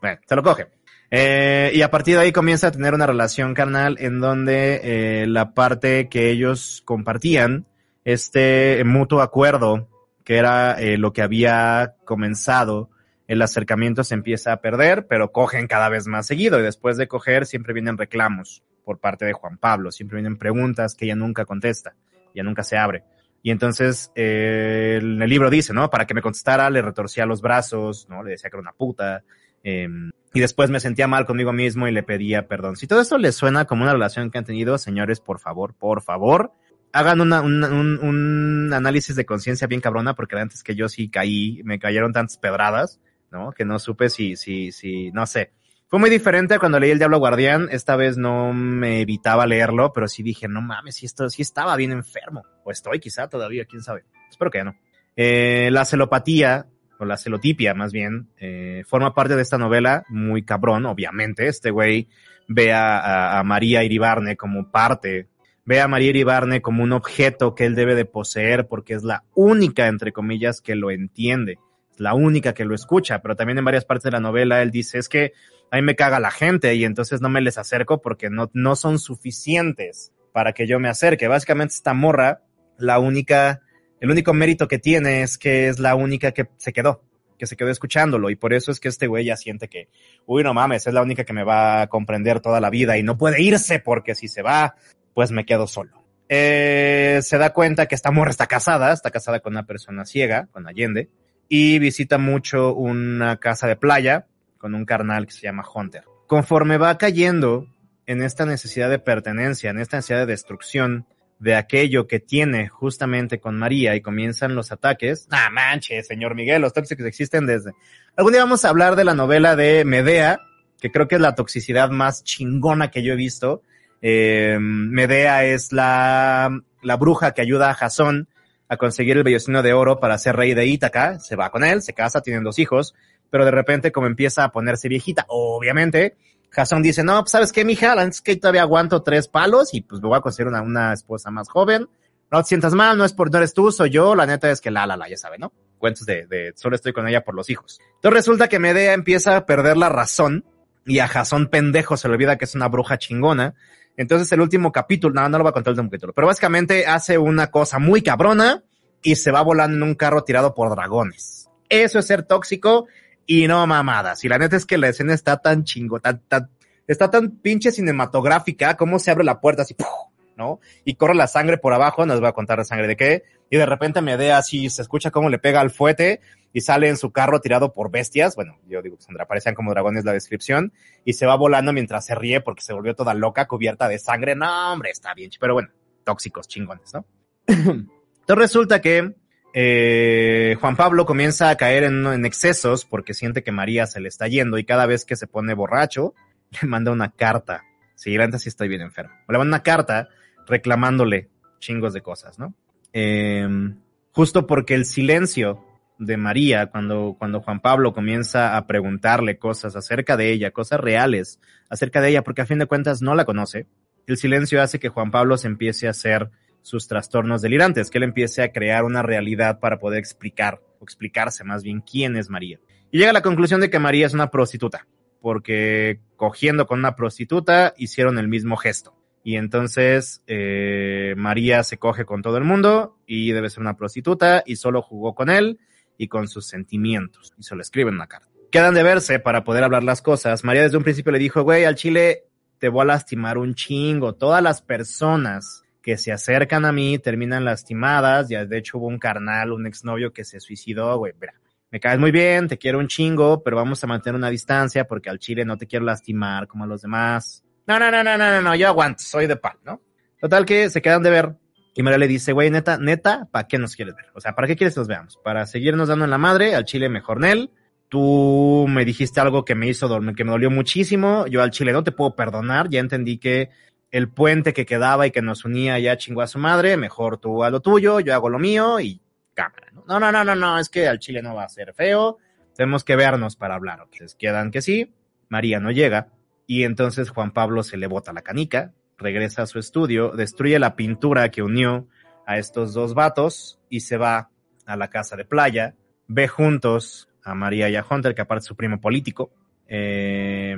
Bueno, se lo coge. Eh, y a partir de ahí comienza a tener una relación carnal en donde eh, la parte que ellos compartían, este mutuo acuerdo, que era eh, lo que había comenzado, el acercamiento se empieza a perder, pero cogen cada vez más seguido y después de coger siempre vienen reclamos por parte de Juan Pablo, siempre vienen preguntas que ella nunca contesta, ella nunca se abre. Y entonces eh, el, el libro dice, ¿no? Para que me contestara le retorcía los brazos, ¿no? Le decía que era una puta eh, y después me sentía mal conmigo mismo y le pedía perdón. Si todo esto les suena como una relación que han tenido, señores, por favor, por favor, hagan una, una, un, un análisis de conciencia bien cabrona, porque antes que yo sí caí, me cayeron tantas pedradas, ¿no? Que no supe si, si, si, no sé. Fue muy diferente cuando leí El Diablo Guardián. Esta vez no me evitaba leerlo, pero sí dije, no mames, si esto, si estaba bien enfermo. O estoy quizá todavía, quién sabe. Espero que ya no. Eh, la celopatía, o la celotipia más bien, eh, forma parte de esta novela muy cabrón, obviamente. Este güey ve a, a, a María Iribarne como parte... Ve a María Iribarne como un objeto que él debe de poseer porque es la única, entre comillas, que lo entiende. Es la única que lo escucha. Pero también en varias partes de la novela él dice, es que a mí me caga la gente y entonces no me les acerco porque no, no son suficientes para que yo me acerque. Básicamente esta morra, la única, el único mérito que tiene es que es la única que se quedó, que se quedó escuchándolo. Y por eso es que este güey ya siente que, uy, no mames, es la única que me va a comprender toda la vida y no puede irse porque si se va... pues me quedo solo. Eh, se da cuenta que esta morra está casada, está casada con una persona ciega, con Allende, y visita mucho una casa de playa con un carnal que se llama Hunter. Conforme va cayendo en esta necesidad de pertenencia, en esta necesidad de destrucción de aquello que tiene justamente con María y comienzan los ataques, ¡ah, manches, señor Miguel! Los tóxicos existen desde... Algún día vamos a hablar de la novela de Medea, que creo que es la toxicidad más chingona que yo he visto. Eh, Medea es la, la bruja que ayuda a Jasón a conseguir el vellocino de oro para ser rey de Ítaca, se va con él, se casa, tienen dos hijos, pero de repente como empieza a ponerse viejita, obviamente, Jasón dice, no, pues ¿sabes qué, mija? Es que todavía aguanto tres palos y pues me voy a conseguir una, una esposa más joven, no te sientas mal, no es por, no eres tú, soy yo, la neta es que la, la, la, ya sabe, ¿no? Cuentos de, de, solo estoy con ella por los hijos. Entonces resulta que Medea empieza a perder la razón y a Jasón pendejo se le olvida que es una bruja chingona. Entonces el último capítulo, no, no lo voy a contar el último capítulo, pero básicamente hace una cosa muy cabrona y se va volando en un carro tirado por dragones. Eso es ser tóxico y no mamadas. Y la neta es que la escena está tan chingo, tan, tan, está tan pinche cinematográfica, como se abre la puerta así, ¡puf!, ¿no? Y corre la sangre por abajo, no les voy a contar la sangre de qué, y de repente Medea así se escucha cómo le pega al fuete y sale en su carro tirado por bestias, bueno, yo digo, pues aparecen como dragones la descripción, y se va volando mientras se ríe porque se volvió toda loca, cubierta de sangre, no hombre, está bien, pero bueno, tóxicos, chingones, ¿no? Entonces resulta que eh, Juan Pablo comienza a caer en, en excesos porque siente que María se le está yendo, y cada vez que se pone borracho, le manda una carta, sí, la neta sí estoy bien enfermo, le manda una carta reclamándole chingos de cosas, ¿no? Eh, justo porque el silencio de María, cuando, cuando Juan Pablo comienza a preguntarle cosas acerca de ella, cosas reales acerca de ella, porque a fin de cuentas no la conoce, el silencio hace que Juan Pablo se empiece a hacer sus trastornos delirantes, que él empiece a crear una realidad para poder explicar, o explicarse más bien quién es María. Y llega a la conclusión de que María es una prostituta, porque cogiendo con una prostituta hicieron el mismo gesto. Y entonces eh, María se coge con todo el mundo y debe ser una prostituta y solo jugó con él y con sus sentimientos. Y se lo escribe en una carta. Quedan de verse para poder hablar las cosas. María desde un principio le dijo, güey, al chile te voy a lastimar un chingo. Todas las personas que se acercan a mí terminan lastimadas. Ya de hecho hubo un carnal, un exnovio que se suicidó, güey, mira. Me caes muy bien, te quiero un chingo, pero vamos a mantener una distancia porque al chile no te quiero lastimar como a los demás. No, no, no, no, no, no, yo aguanto, soy de pal, ¿no? Total que se quedan de ver y María le dice, güey, neta, neta, ¿para qué nos quieres ver? O sea, ¿para qué quieres que nos veamos? Para seguirnos dando en la madre, al chile mejor Nel. Tú me dijiste algo que me hizo dormir, que me dolió muchísimo. Yo al chile no te puedo perdonar, ya entendí que el puente que quedaba y que nos unía ya chingó a su madre. Mejor tú a lo tuyo, yo hago lo mío y cámara, ¿no? No, no, no, no, no, es que al chile no va a ser feo. Tenemos que vernos para hablar. Entonces quedan que sí, María no llega. Y entonces Juan Pablo se le bota la canica, regresa a su estudio, destruye la pintura que unió a estos dos vatos y se va a la casa de playa. Ve juntos a María y a Hunter, que aparte es su primo político, eh,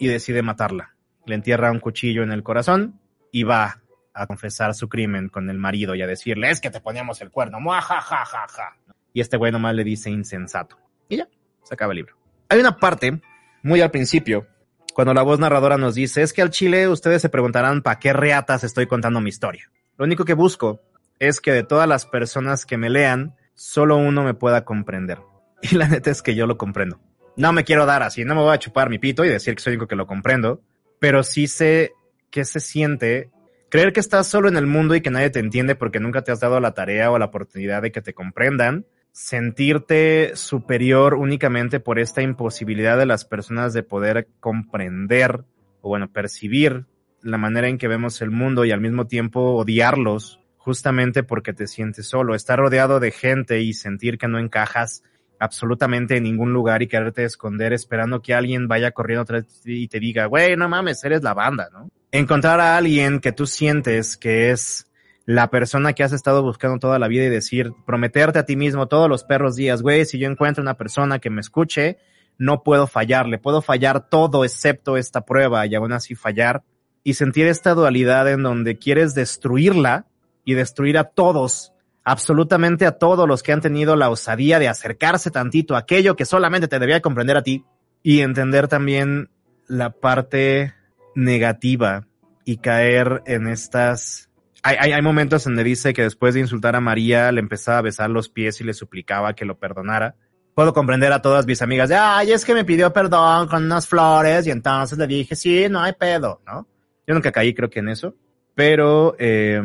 y decide matarla. Le entierra un cuchillo en el corazón y va a confesar su crimen con el marido y a decirle, es que te poníamos el cuerno, muajajajaja. Y este güey nomás le dice insensato. Y ya, se acaba el libro. Hay una parte, muy al principio, cuando la voz narradora nos dice, es que al chile ustedes se preguntarán ¿para qué reatas estoy contando mi historia? Lo único que busco es que de todas las personas que me lean, solo uno me pueda comprender. Y la neta es que yo lo comprendo. No me quiero dar así, no me voy a chupar mi pito y decir que soy el único que lo comprendo, pero sí sé qué se siente creer que estás solo en el mundo y que nadie te entiende porque nunca te has dado la tarea o la oportunidad de que te comprendan. Sentirte superior únicamente por esta imposibilidad de las personas de poder comprender o, bueno, percibir la manera en que vemos el mundo y al mismo tiempo odiarlos justamente porque te sientes solo. Estar rodeado de gente y sentir que no encajas absolutamente en ningún lugar y quererte esconder esperando que alguien vaya corriendo atrás y te diga, güey, no mames, eres la banda, ¿no? Encontrar a alguien que tú sientes que es la persona que has estado buscando toda la vida y decir, prometerte a ti mismo todos los perros días, güey, si yo encuentro una persona que me escuche, no puedo fallarle, puedo fallar todo excepto esta prueba y aún así fallar. Y sentir esta dualidad en donde quieres destruirla y destruir a todos, absolutamente a todos los que han tenido la osadía de acercarse tantito a aquello que solamente te debía comprender a ti. Y entender también la parte negativa y caer en estas... Hay, hay, hay momentos donde dice que después de insultar a María le empezaba a besar los pies y le suplicaba que lo perdonara. Puedo comprender a todas mis amigas de, ay, es que me pidió perdón con unas flores y entonces le dije, sí, no hay pedo, ¿no? Yo nunca caí, creo que en eso, pero eh,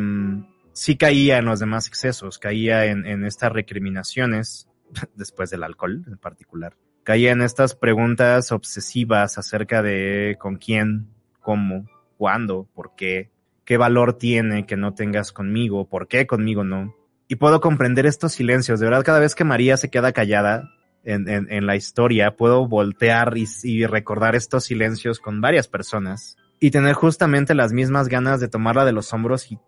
sí caía en los demás excesos, caía en, en estas recriminaciones, después del alcohol en particular, caía en estas preguntas obsesivas acerca de con quién, cómo, cuándo, por qué, ¿qué valor tiene que no tengas conmigo? ¿Por qué conmigo no? Y puedo comprender estos silencios. De verdad, cada vez que María se queda callada en, en, en la historia, puedo voltear y, y recordar estos silencios con varias personas y tener justamente las mismas ganas de tomarla de los hombros y,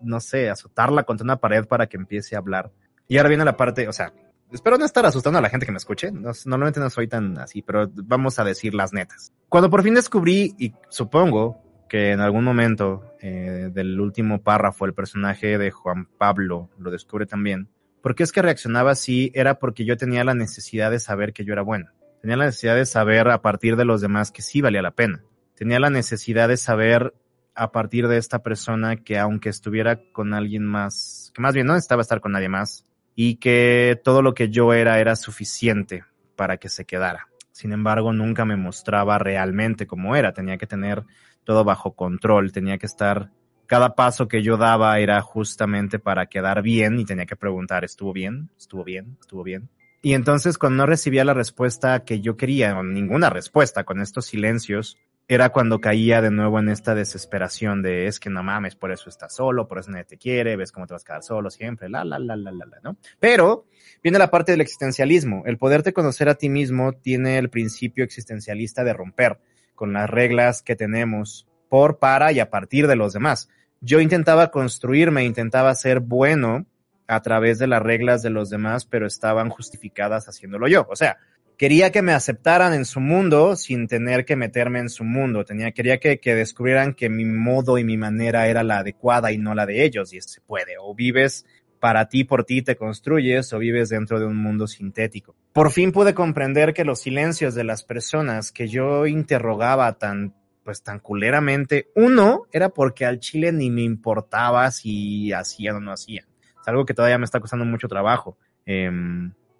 no sé, azotarla contra una pared para que empiece a hablar. Y ahora viene la parte, o sea, Espero no estar asustando a la gente que me escuche. No, normalmente no soy tan así, pero vamos a decir las netas. Cuando por fin descubrí, y supongo que en algún momento eh, del último párrafo el personaje de Juan Pablo lo descubre también, ¿por qué es que reaccionaba así? Era porque yo tenía la necesidad de saber que yo era bueno. Tenía la necesidad de saber a partir de los demás que sí valía la pena. Tenía la necesidad de saber a partir de esta persona que aunque estuviera con alguien más, que más bien no necesitaba estar con nadie más, y que todo lo que yo era era suficiente para que se quedara. Sin embargo, nunca me mostraba realmente cómo era. Tenía que tener todo bajo control, tenía que estar... Cada paso que yo daba era justamente para quedar bien y tenía que preguntar, ¿estuvo bien? ¿Estuvo bien? ¿Estuvo bien? Y entonces cuando no recibía la respuesta que yo quería, o ninguna respuesta con estos silencios, era cuando caía de nuevo en esta desesperación de es que no mames, por eso estás solo, por eso nadie te quiere, ves cómo te vas a quedar solo siempre, la, la, la, la, la, la, ¿no? Pero viene la parte del existencialismo. El poderte conocer a ti mismo tiene el principio existencialista de romper con las reglas que tenemos por, para y a partir de los demás. Yo intentaba construirme, intentaba ser bueno a través de las reglas de los demás, pero estaban justificadas haciéndolo yo. O sea, quería que me aceptaran en su mundo sin tener que meterme en su mundo. Tenía, quería que, que descubrieran que mi modo y mi manera era la adecuada y no la de ellos. Y se puede. O vives para ti, por ti, te construyes, o vives dentro de un mundo sintético. Por fin pude comprender que los silencios de las personas que yo interrogaba tan pues tan culeramente, uno, era porque al chile ni me importaba si hacían o no hacían. Es algo que todavía me está costando mucho trabajo. Eh,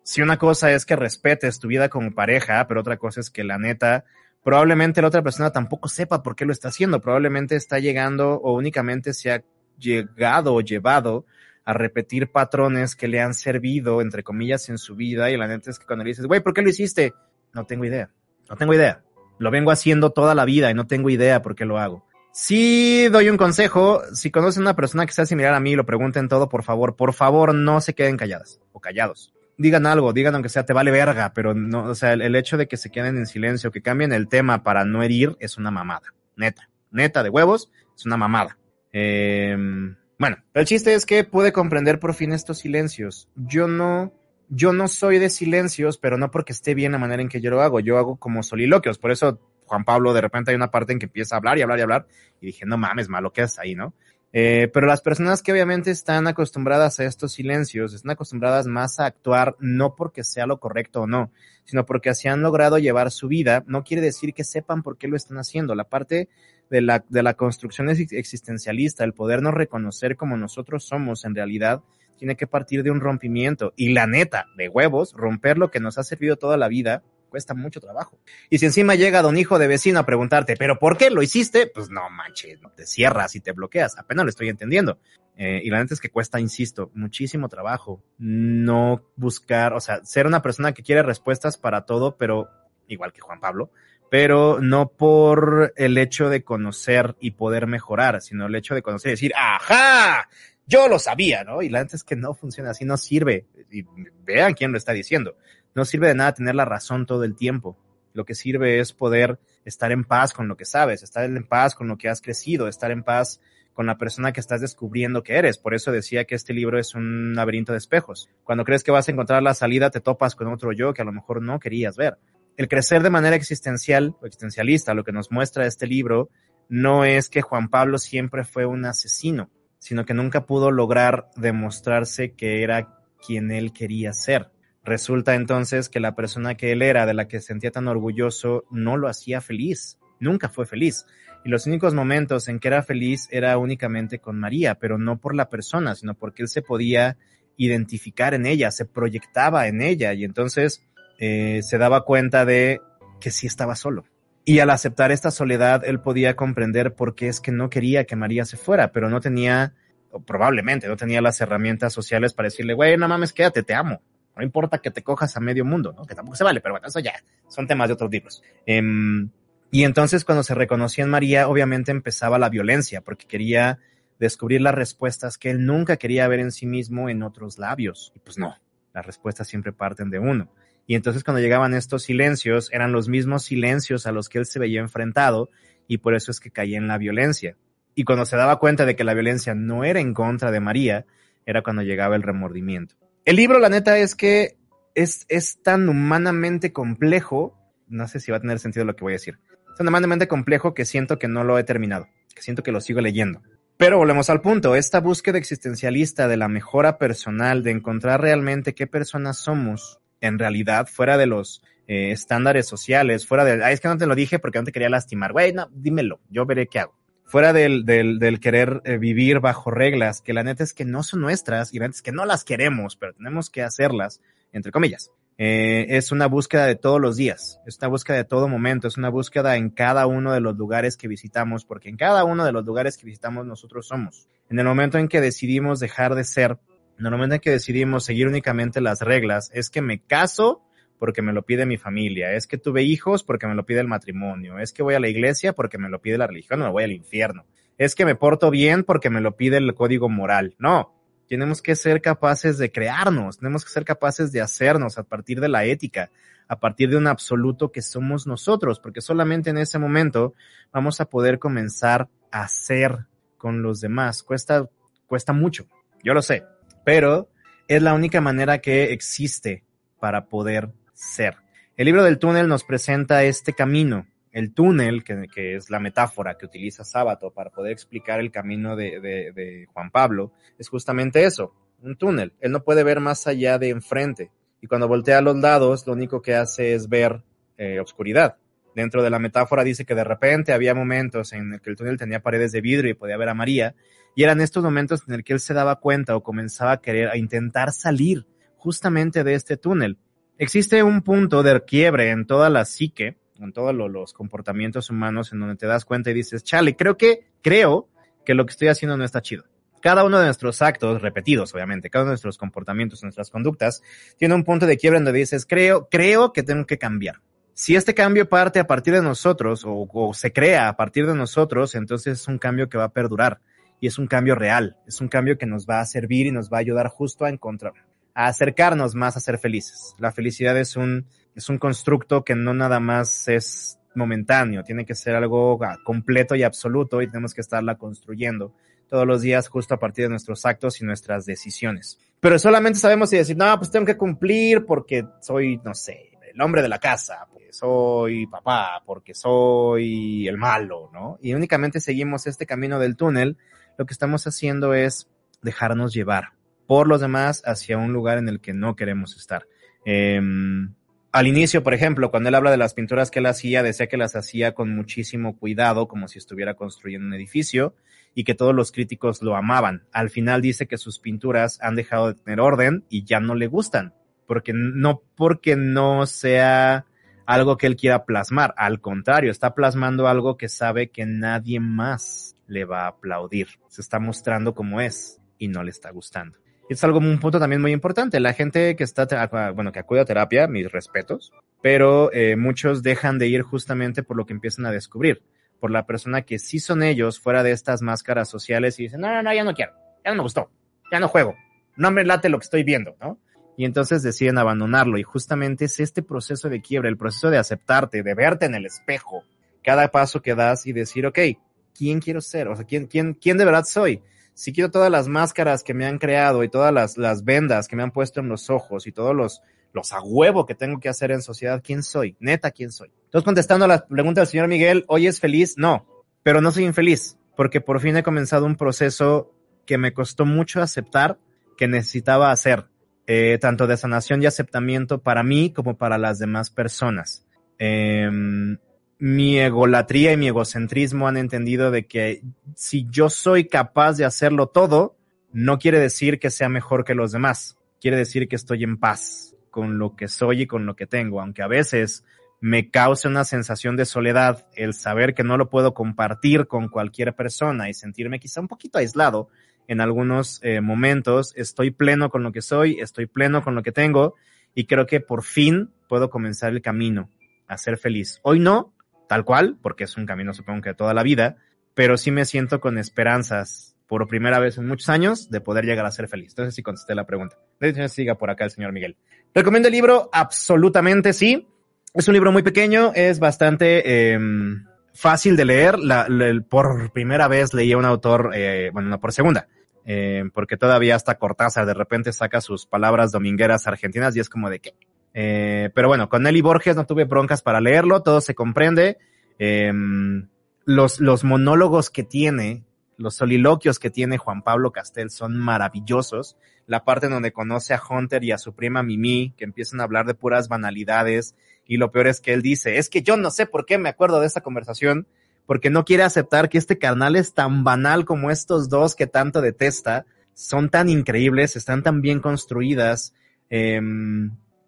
si una cosa es que respetes tu vida como pareja, pero otra cosa es que la neta, probablemente la otra persona tampoco sepa por qué lo está haciendo. Probablemente está llegando o únicamente se ha llegado o llevado a repetir patrones que le han servido, entre comillas, en su vida. Y la neta es que cuando le dices, güey, ¿por qué lo hiciste? No tengo idea, no tengo idea. Lo vengo haciendo toda la vida y no tengo idea por qué lo hago. Sí doy un consejo, si conocen a una persona que sea similar a mí y lo pregunten todo, por favor, por favor no se queden calladas o callados. Digan algo, digan aunque sea te vale verga, pero no, o sea, el, el hecho de que se queden en silencio, que cambien el tema para no herir es una mamada. Neta, neta de huevos, es una mamada. Eh, bueno, el chiste es que pude comprender por fin estos silencios. Yo no... Yo no soy de silencios, pero no porque esté bien la manera en que yo lo hago. Yo hago como soliloquios. Por eso, Juan Pablo, de repente hay una parte en que empieza a hablar y hablar y hablar. Y dije, no mames, malo, ¿qué haces ahí, no? Eh, pero las personas que obviamente están acostumbradas a estos silencios, están acostumbradas más a actuar no porque sea lo correcto o no, sino porque así han logrado llevar su vida. No quiere decir que sepan por qué lo están haciendo. La parte de la, de la construcción existencialista, el podernos reconocer como nosotros somos en realidad, tiene que partir de un rompimiento. Y la neta, de huevos, romper lo que nos ha servido toda la vida cuesta mucho trabajo. Y si encima llega don hijo de vecino a preguntarte, ¿pero por qué lo hiciste? Pues no manches, te cierras y te bloqueas. Apenas lo estoy entendiendo. Eh, y la neta es que cuesta, insisto, muchísimo trabajo. No buscar, o sea, ser una persona que quiere respuestas para todo, pero igual que Juan Pablo, pero no por el hecho de conocer y poder mejorar, sino el hecho de conocer y decir, ¡ajá! Yo lo sabía, ¿no? Y la neta es que no funciona así, no sirve. Y vean quién lo está diciendo. No sirve de nada tener la razón todo el tiempo. Lo que sirve es poder estar en paz con lo que sabes, estar en paz con lo que has crecido, estar en paz con la persona que estás descubriendo que eres. Por eso decía que este libro es un laberinto de espejos. Cuando crees que vas a encontrar la salida, te topas con otro yo que a lo mejor no querías ver. El crecer de manera existencial o existencialista, lo que nos muestra este libro, no es que Juan Pablo siempre fue un asesino, sino que nunca pudo lograr demostrarse que era quien él quería ser. Resulta entonces que la persona que él era, de la que se sentía tan orgulloso, no lo hacía feliz, nunca fue feliz. Y los únicos momentos en que era feliz era únicamente con María, pero no por la persona, sino porque él se podía identificar en ella, se proyectaba en ella, y entonces eh, se daba cuenta de que sí estaba solo. Y al aceptar esta soledad, él podía comprender por qué es que no quería que María se fuera, pero no tenía, o probablemente no tenía las herramientas sociales para decirle, güey, no mames, quédate, te amo. No importa que te cojas a medio mundo, ¿no? Que tampoco se vale, pero bueno, eso ya son temas de otros libros. Eh, y entonces cuando se reconocía en María, obviamente empezaba la violencia, porque quería descubrir las respuestas que él nunca quería ver en sí mismo en otros labios. Y pues no, las respuestas siempre parten de uno. Y entonces cuando llegaban estos silencios, eran los mismos silencios a los que él se veía enfrentado, y por eso es que caía en la violencia. Y cuando se daba cuenta de que la violencia no era en contra de María, era cuando llegaba el remordimiento. El libro, la neta, es que es, es tan humanamente complejo, no sé si va a tener sentido lo que voy a decir, es tan humanamente complejo que siento que no lo he terminado, que siento que lo sigo leyendo. Pero volvemos al punto, esta búsqueda existencialista de la mejora personal, de encontrar realmente qué personas somos, en realidad, fuera de los eh, estándares sociales, fuera de, ah, es que no te lo dije porque no te quería lastimar, güey, no, dímelo, yo veré qué hago. Fuera del, del, del querer eh, vivir bajo reglas, que la neta es que no son nuestras, y la neta es que no las queremos, pero tenemos que hacerlas, entre comillas. Eh, es una búsqueda de todos los días, es una búsqueda de todo momento, es una búsqueda en cada uno de los lugares que visitamos, porque en cada uno de los lugares que visitamos nosotros somos. En el momento en que decidimos dejar de ser, en el momento en que decidimos seguir únicamente las reglas, es que me caso porque me lo pide mi familia, es que tuve hijos porque me lo pide el matrimonio, es que voy a la iglesia porque me lo pide la religión, no, voy al infierno, es que me porto bien porque me lo pide el código moral. No, tenemos que ser capaces de crearnos, tenemos que ser capaces de hacernos a partir de la ética, a partir de un absoluto que somos nosotros, porque solamente en ese momento vamos a poder comenzar a ser con los demás. Cuesta, cuesta mucho, yo lo sé, pero es la única manera que existe para poder ser. El libro del túnel nos presenta este camino, el túnel, que, que es la metáfora que utiliza Sábato para poder explicar el camino de, de, de Juan Pablo, es justamente eso, un túnel. Él no puede ver más allá de enfrente, y cuando voltea a los lados, lo único que hace es ver eh, oscuridad. Dentro de la metáfora dice que de repente había momentos en el que el túnel tenía paredes de vidrio y podía ver a María, y eran estos momentos en el que él se daba cuenta o comenzaba a querer, a intentar salir justamente de este túnel. Existe un punto de quiebre en toda la psique, en todos lo, los comportamientos humanos, en donde te das cuenta y dices, chale, creo que, creo que lo que estoy haciendo no está chido. Cada uno de nuestros actos, repetidos obviamente, cada uno de nuestros comportamientos, nuestras conductas, tiene un punto de quiebre en donde dices, creo, creo que tengo que cambiar. Si este cambio parte a partir de nosotros, o, o se crea a partir de nosotros, entonces es un cambio que va a perdurar, y es un cambio real, es un cambio que nos va a servir y nos va a ayudar justo a encontrar, a acercarnos más a ser felices. La felicidad es un, es un constructo que no nada más es momentáneo, tiene que ser algo completo y absoluto, y tenemos que estarla construyendo todos los días justo a partir de nuestros actos y nuestras decisiones. Pero solamente sabemos si decir, no, pues tengo que cumplir porque soy, no sé, el hombre de la casa, porque soy papá, porque soy el malo, ¿no? Y únicamente seguimos este camino del túnel, lo que estamos haciendo es dejarnos llevar por los demás hacia un lugar en el que no queremos estar. Eh, al inicio, por ejemplo, cuando él habla de las pinturas que él hacía, decía que las hacía con muchísimo cuidado, como si estuviera construyendo un edificio, y que todos los críticos lo amaban. Al final dice que sus pinturas han dejado de tener orden y ya no le gustan, porque no porque no sea algo que él quiera plasmar, al contrario, está plasmando algo que sabe que nadie más le va a aplaudir, se está mostrando como es y no le está gustando. Es algo, un punto también muy importante, la gente que está, bueno, que acude a terapia, mis respetos, pero eh, muchos dejan de ir justamente por lo que empiezan a descubrir, por la persona que sí son ellos fuera de estas máscaras sociales y dicen, no, no, no, ya no quiero, ya no me gustó, ya no juego, no me late lo que estoy viendo, ¿no? Y entonces deciden abandonarlo, y justamente es este proceso de quiebra, el proceso de aceptarte, de verte en el espejo, cada paso que das y decir, ok, ¿quién quiero ser? O sea, ¿quién, quién, quién de verdad soy? Si quiero todas las máscaras que me han creado y todas las, las vendas que me han puesto en los ojos y todos los, los a huevo que tengo que hacer en sociedad, ¿quién soy? Neta, ¿quién soy? Entonces, contestando la pregunta del señor Miguel, ¿hoy es feliz? No, pero no soy infeliz, porque por fin he comenzado un proceso que me costó mucho aceptar, que necesitaba hacer. Eh, tanto de sanación y aceptamiento para mí como para las demás personas. Eh, mi egolatría y mi egocentrismo han entendido de que si yo soy capaz de hacerlo todo, no quiere decir que sea mejor que los demás. Quiere decir que estoy en paz con lo que soy y con lo que tengo, aunque a veces me cause una sensación de soledad el saber que no lo puedo compartir con cualquier persona y sentirme quizá un poquito aislado. En algunos eh, momentos estoy pleno con lo que soy, estoy pleno con lo que tengo y creo que por fin puedo comenzar el camino a ser feliz. Hoy no, tal cual, porque es un camino supongo que de toda la vida, pero sí me siento con esperanzas por primera vez en muchos años de poder llegar a ser feliz. Entonces sí contesté la pregunta. De hecho, siga por acá el señor Miguel. ¿Recomiendo el libro? Absolutamente sí. Es un libro muy pequeño, es bastante... Eh, fácil de leer, la, la, por primera vez leí a un autor, eh, bueno, no por segunda, eh, porque todavía hasta Cortázar de repente saca sus palabras domingueras argentinas y es como de qué. Eh, pero bueno, con él y Borges no tuve broncas para leerlo, todo se comprende. Eh, los, los monólogos que tiene, los soliloquios que tiene Juan Pablo Castel son maravillosos. La parte en donde conoce a Hunter y a su prima Mimi, que empiezan a hablar de puras banalidades, y lo peor es que él dice, es que yo no sé por qué me acuerdo de esta conversación, porque no quiere aceptar que este carnal es tan banal como estos dos que tanto detesta, son tan increíbles, están tan bien construidas. Eh,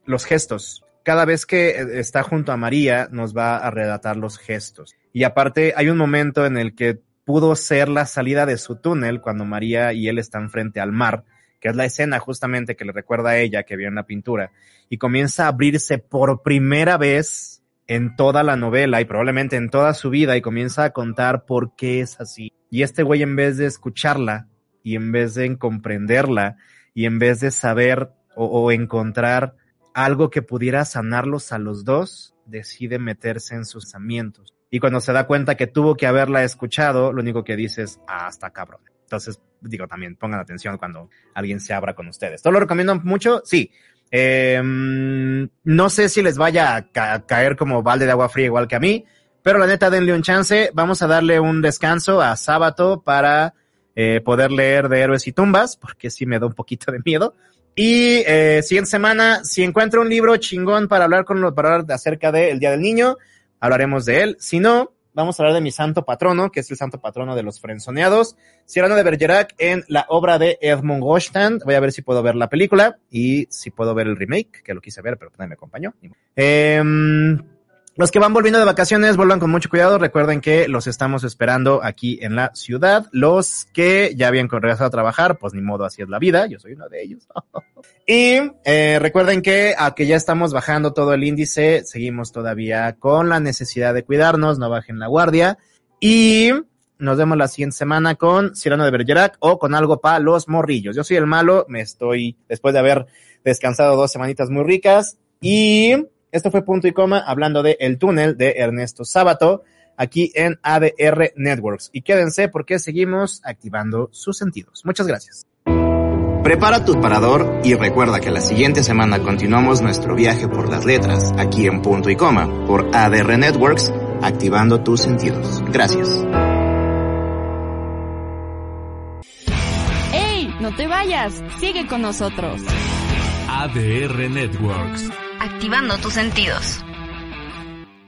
los gestos, cada vez que está junto a María nos va a relatar los gestos, y aparte hay un momento en el que pudo ser la salida de su túnel cuando María y él están frente al mar, que es la escena justamente que le recuerda a ella que vio en la pintura, y comienza a abrirse por primera vez en toda la novela y probablemente en toda su vida, y comienza a contar por qué es así. Y este güey, en vez de escucharla y en vez de comprenderla y en vez de saber o, o encontrar algo que pudiera sanarlos a los dos, decide meterse en sus pensamientos. Y cuando se da cuenta que tuvo que haberla escuchado, lo único que dice es, ah, está cabrón. Entonces, digo, también pongan atención cuando alguien se abra con ustedes. ¿Todo lo recomiendan mucho? Sí. Eh, no sé si les vaya a ca- caer como balde de agua fría igual que a mí, pero la neta, denle un chance. Vamos a darle un descanso a Sábato para eh, poder leer de Héroes y Tumbas, porque sí me da un poquito de miedo. Y eh, siguiente semana, si encuentro un libro chingón para hablar con los para hablar acerca del Día del Niño, hablaremos de él. Si no, vamos a hablar de mi santo patrono, que es el santo patrono de los frenzoneados, Cyrano de Bergerac, en la obra de Edmond Rostand. Voy a ver si puedo ver la película y si puedo ver el remake, que lo quise ver, pero nadie me acompañó. Eh, los que van volviendo de vacaciones, vuelvan con mucho cuidado. Recuerden que los estamos esperando aquí en la ciudad. Los que ya habían regresado a trabajar, pues ni modo, así es la vida. Yo soy uno de ellos. Y eh, recuerden que, aunque ya estamos bajando todo el índice, seguimos todavía con la necesidad de cuidarnos, no bajen la guardia, y nos vemos la siguiente semana con Cyrano de Bergerac o con algo para los morrillos. Yo soy el malo, me estoy, después de haber descansado dos semanitas muy ricas, y esto fue Punto y Coma, hablando de El Túnel de Ernesto Sábato, aquí en A D R Networks, y quédense porque seguimos activando sus sentidos. Muchas gracias. Prepara tu parador y recuerda que la siguiente semana continuamos nuestro viaje por las letras, aquí en Punto y Coma, por A D R Networks, activando tus sentidos. Gracias. ¡Ey! ¡No te vayas! ¡Sigue con nosotros! A D R Networks. Activando tus sentidos.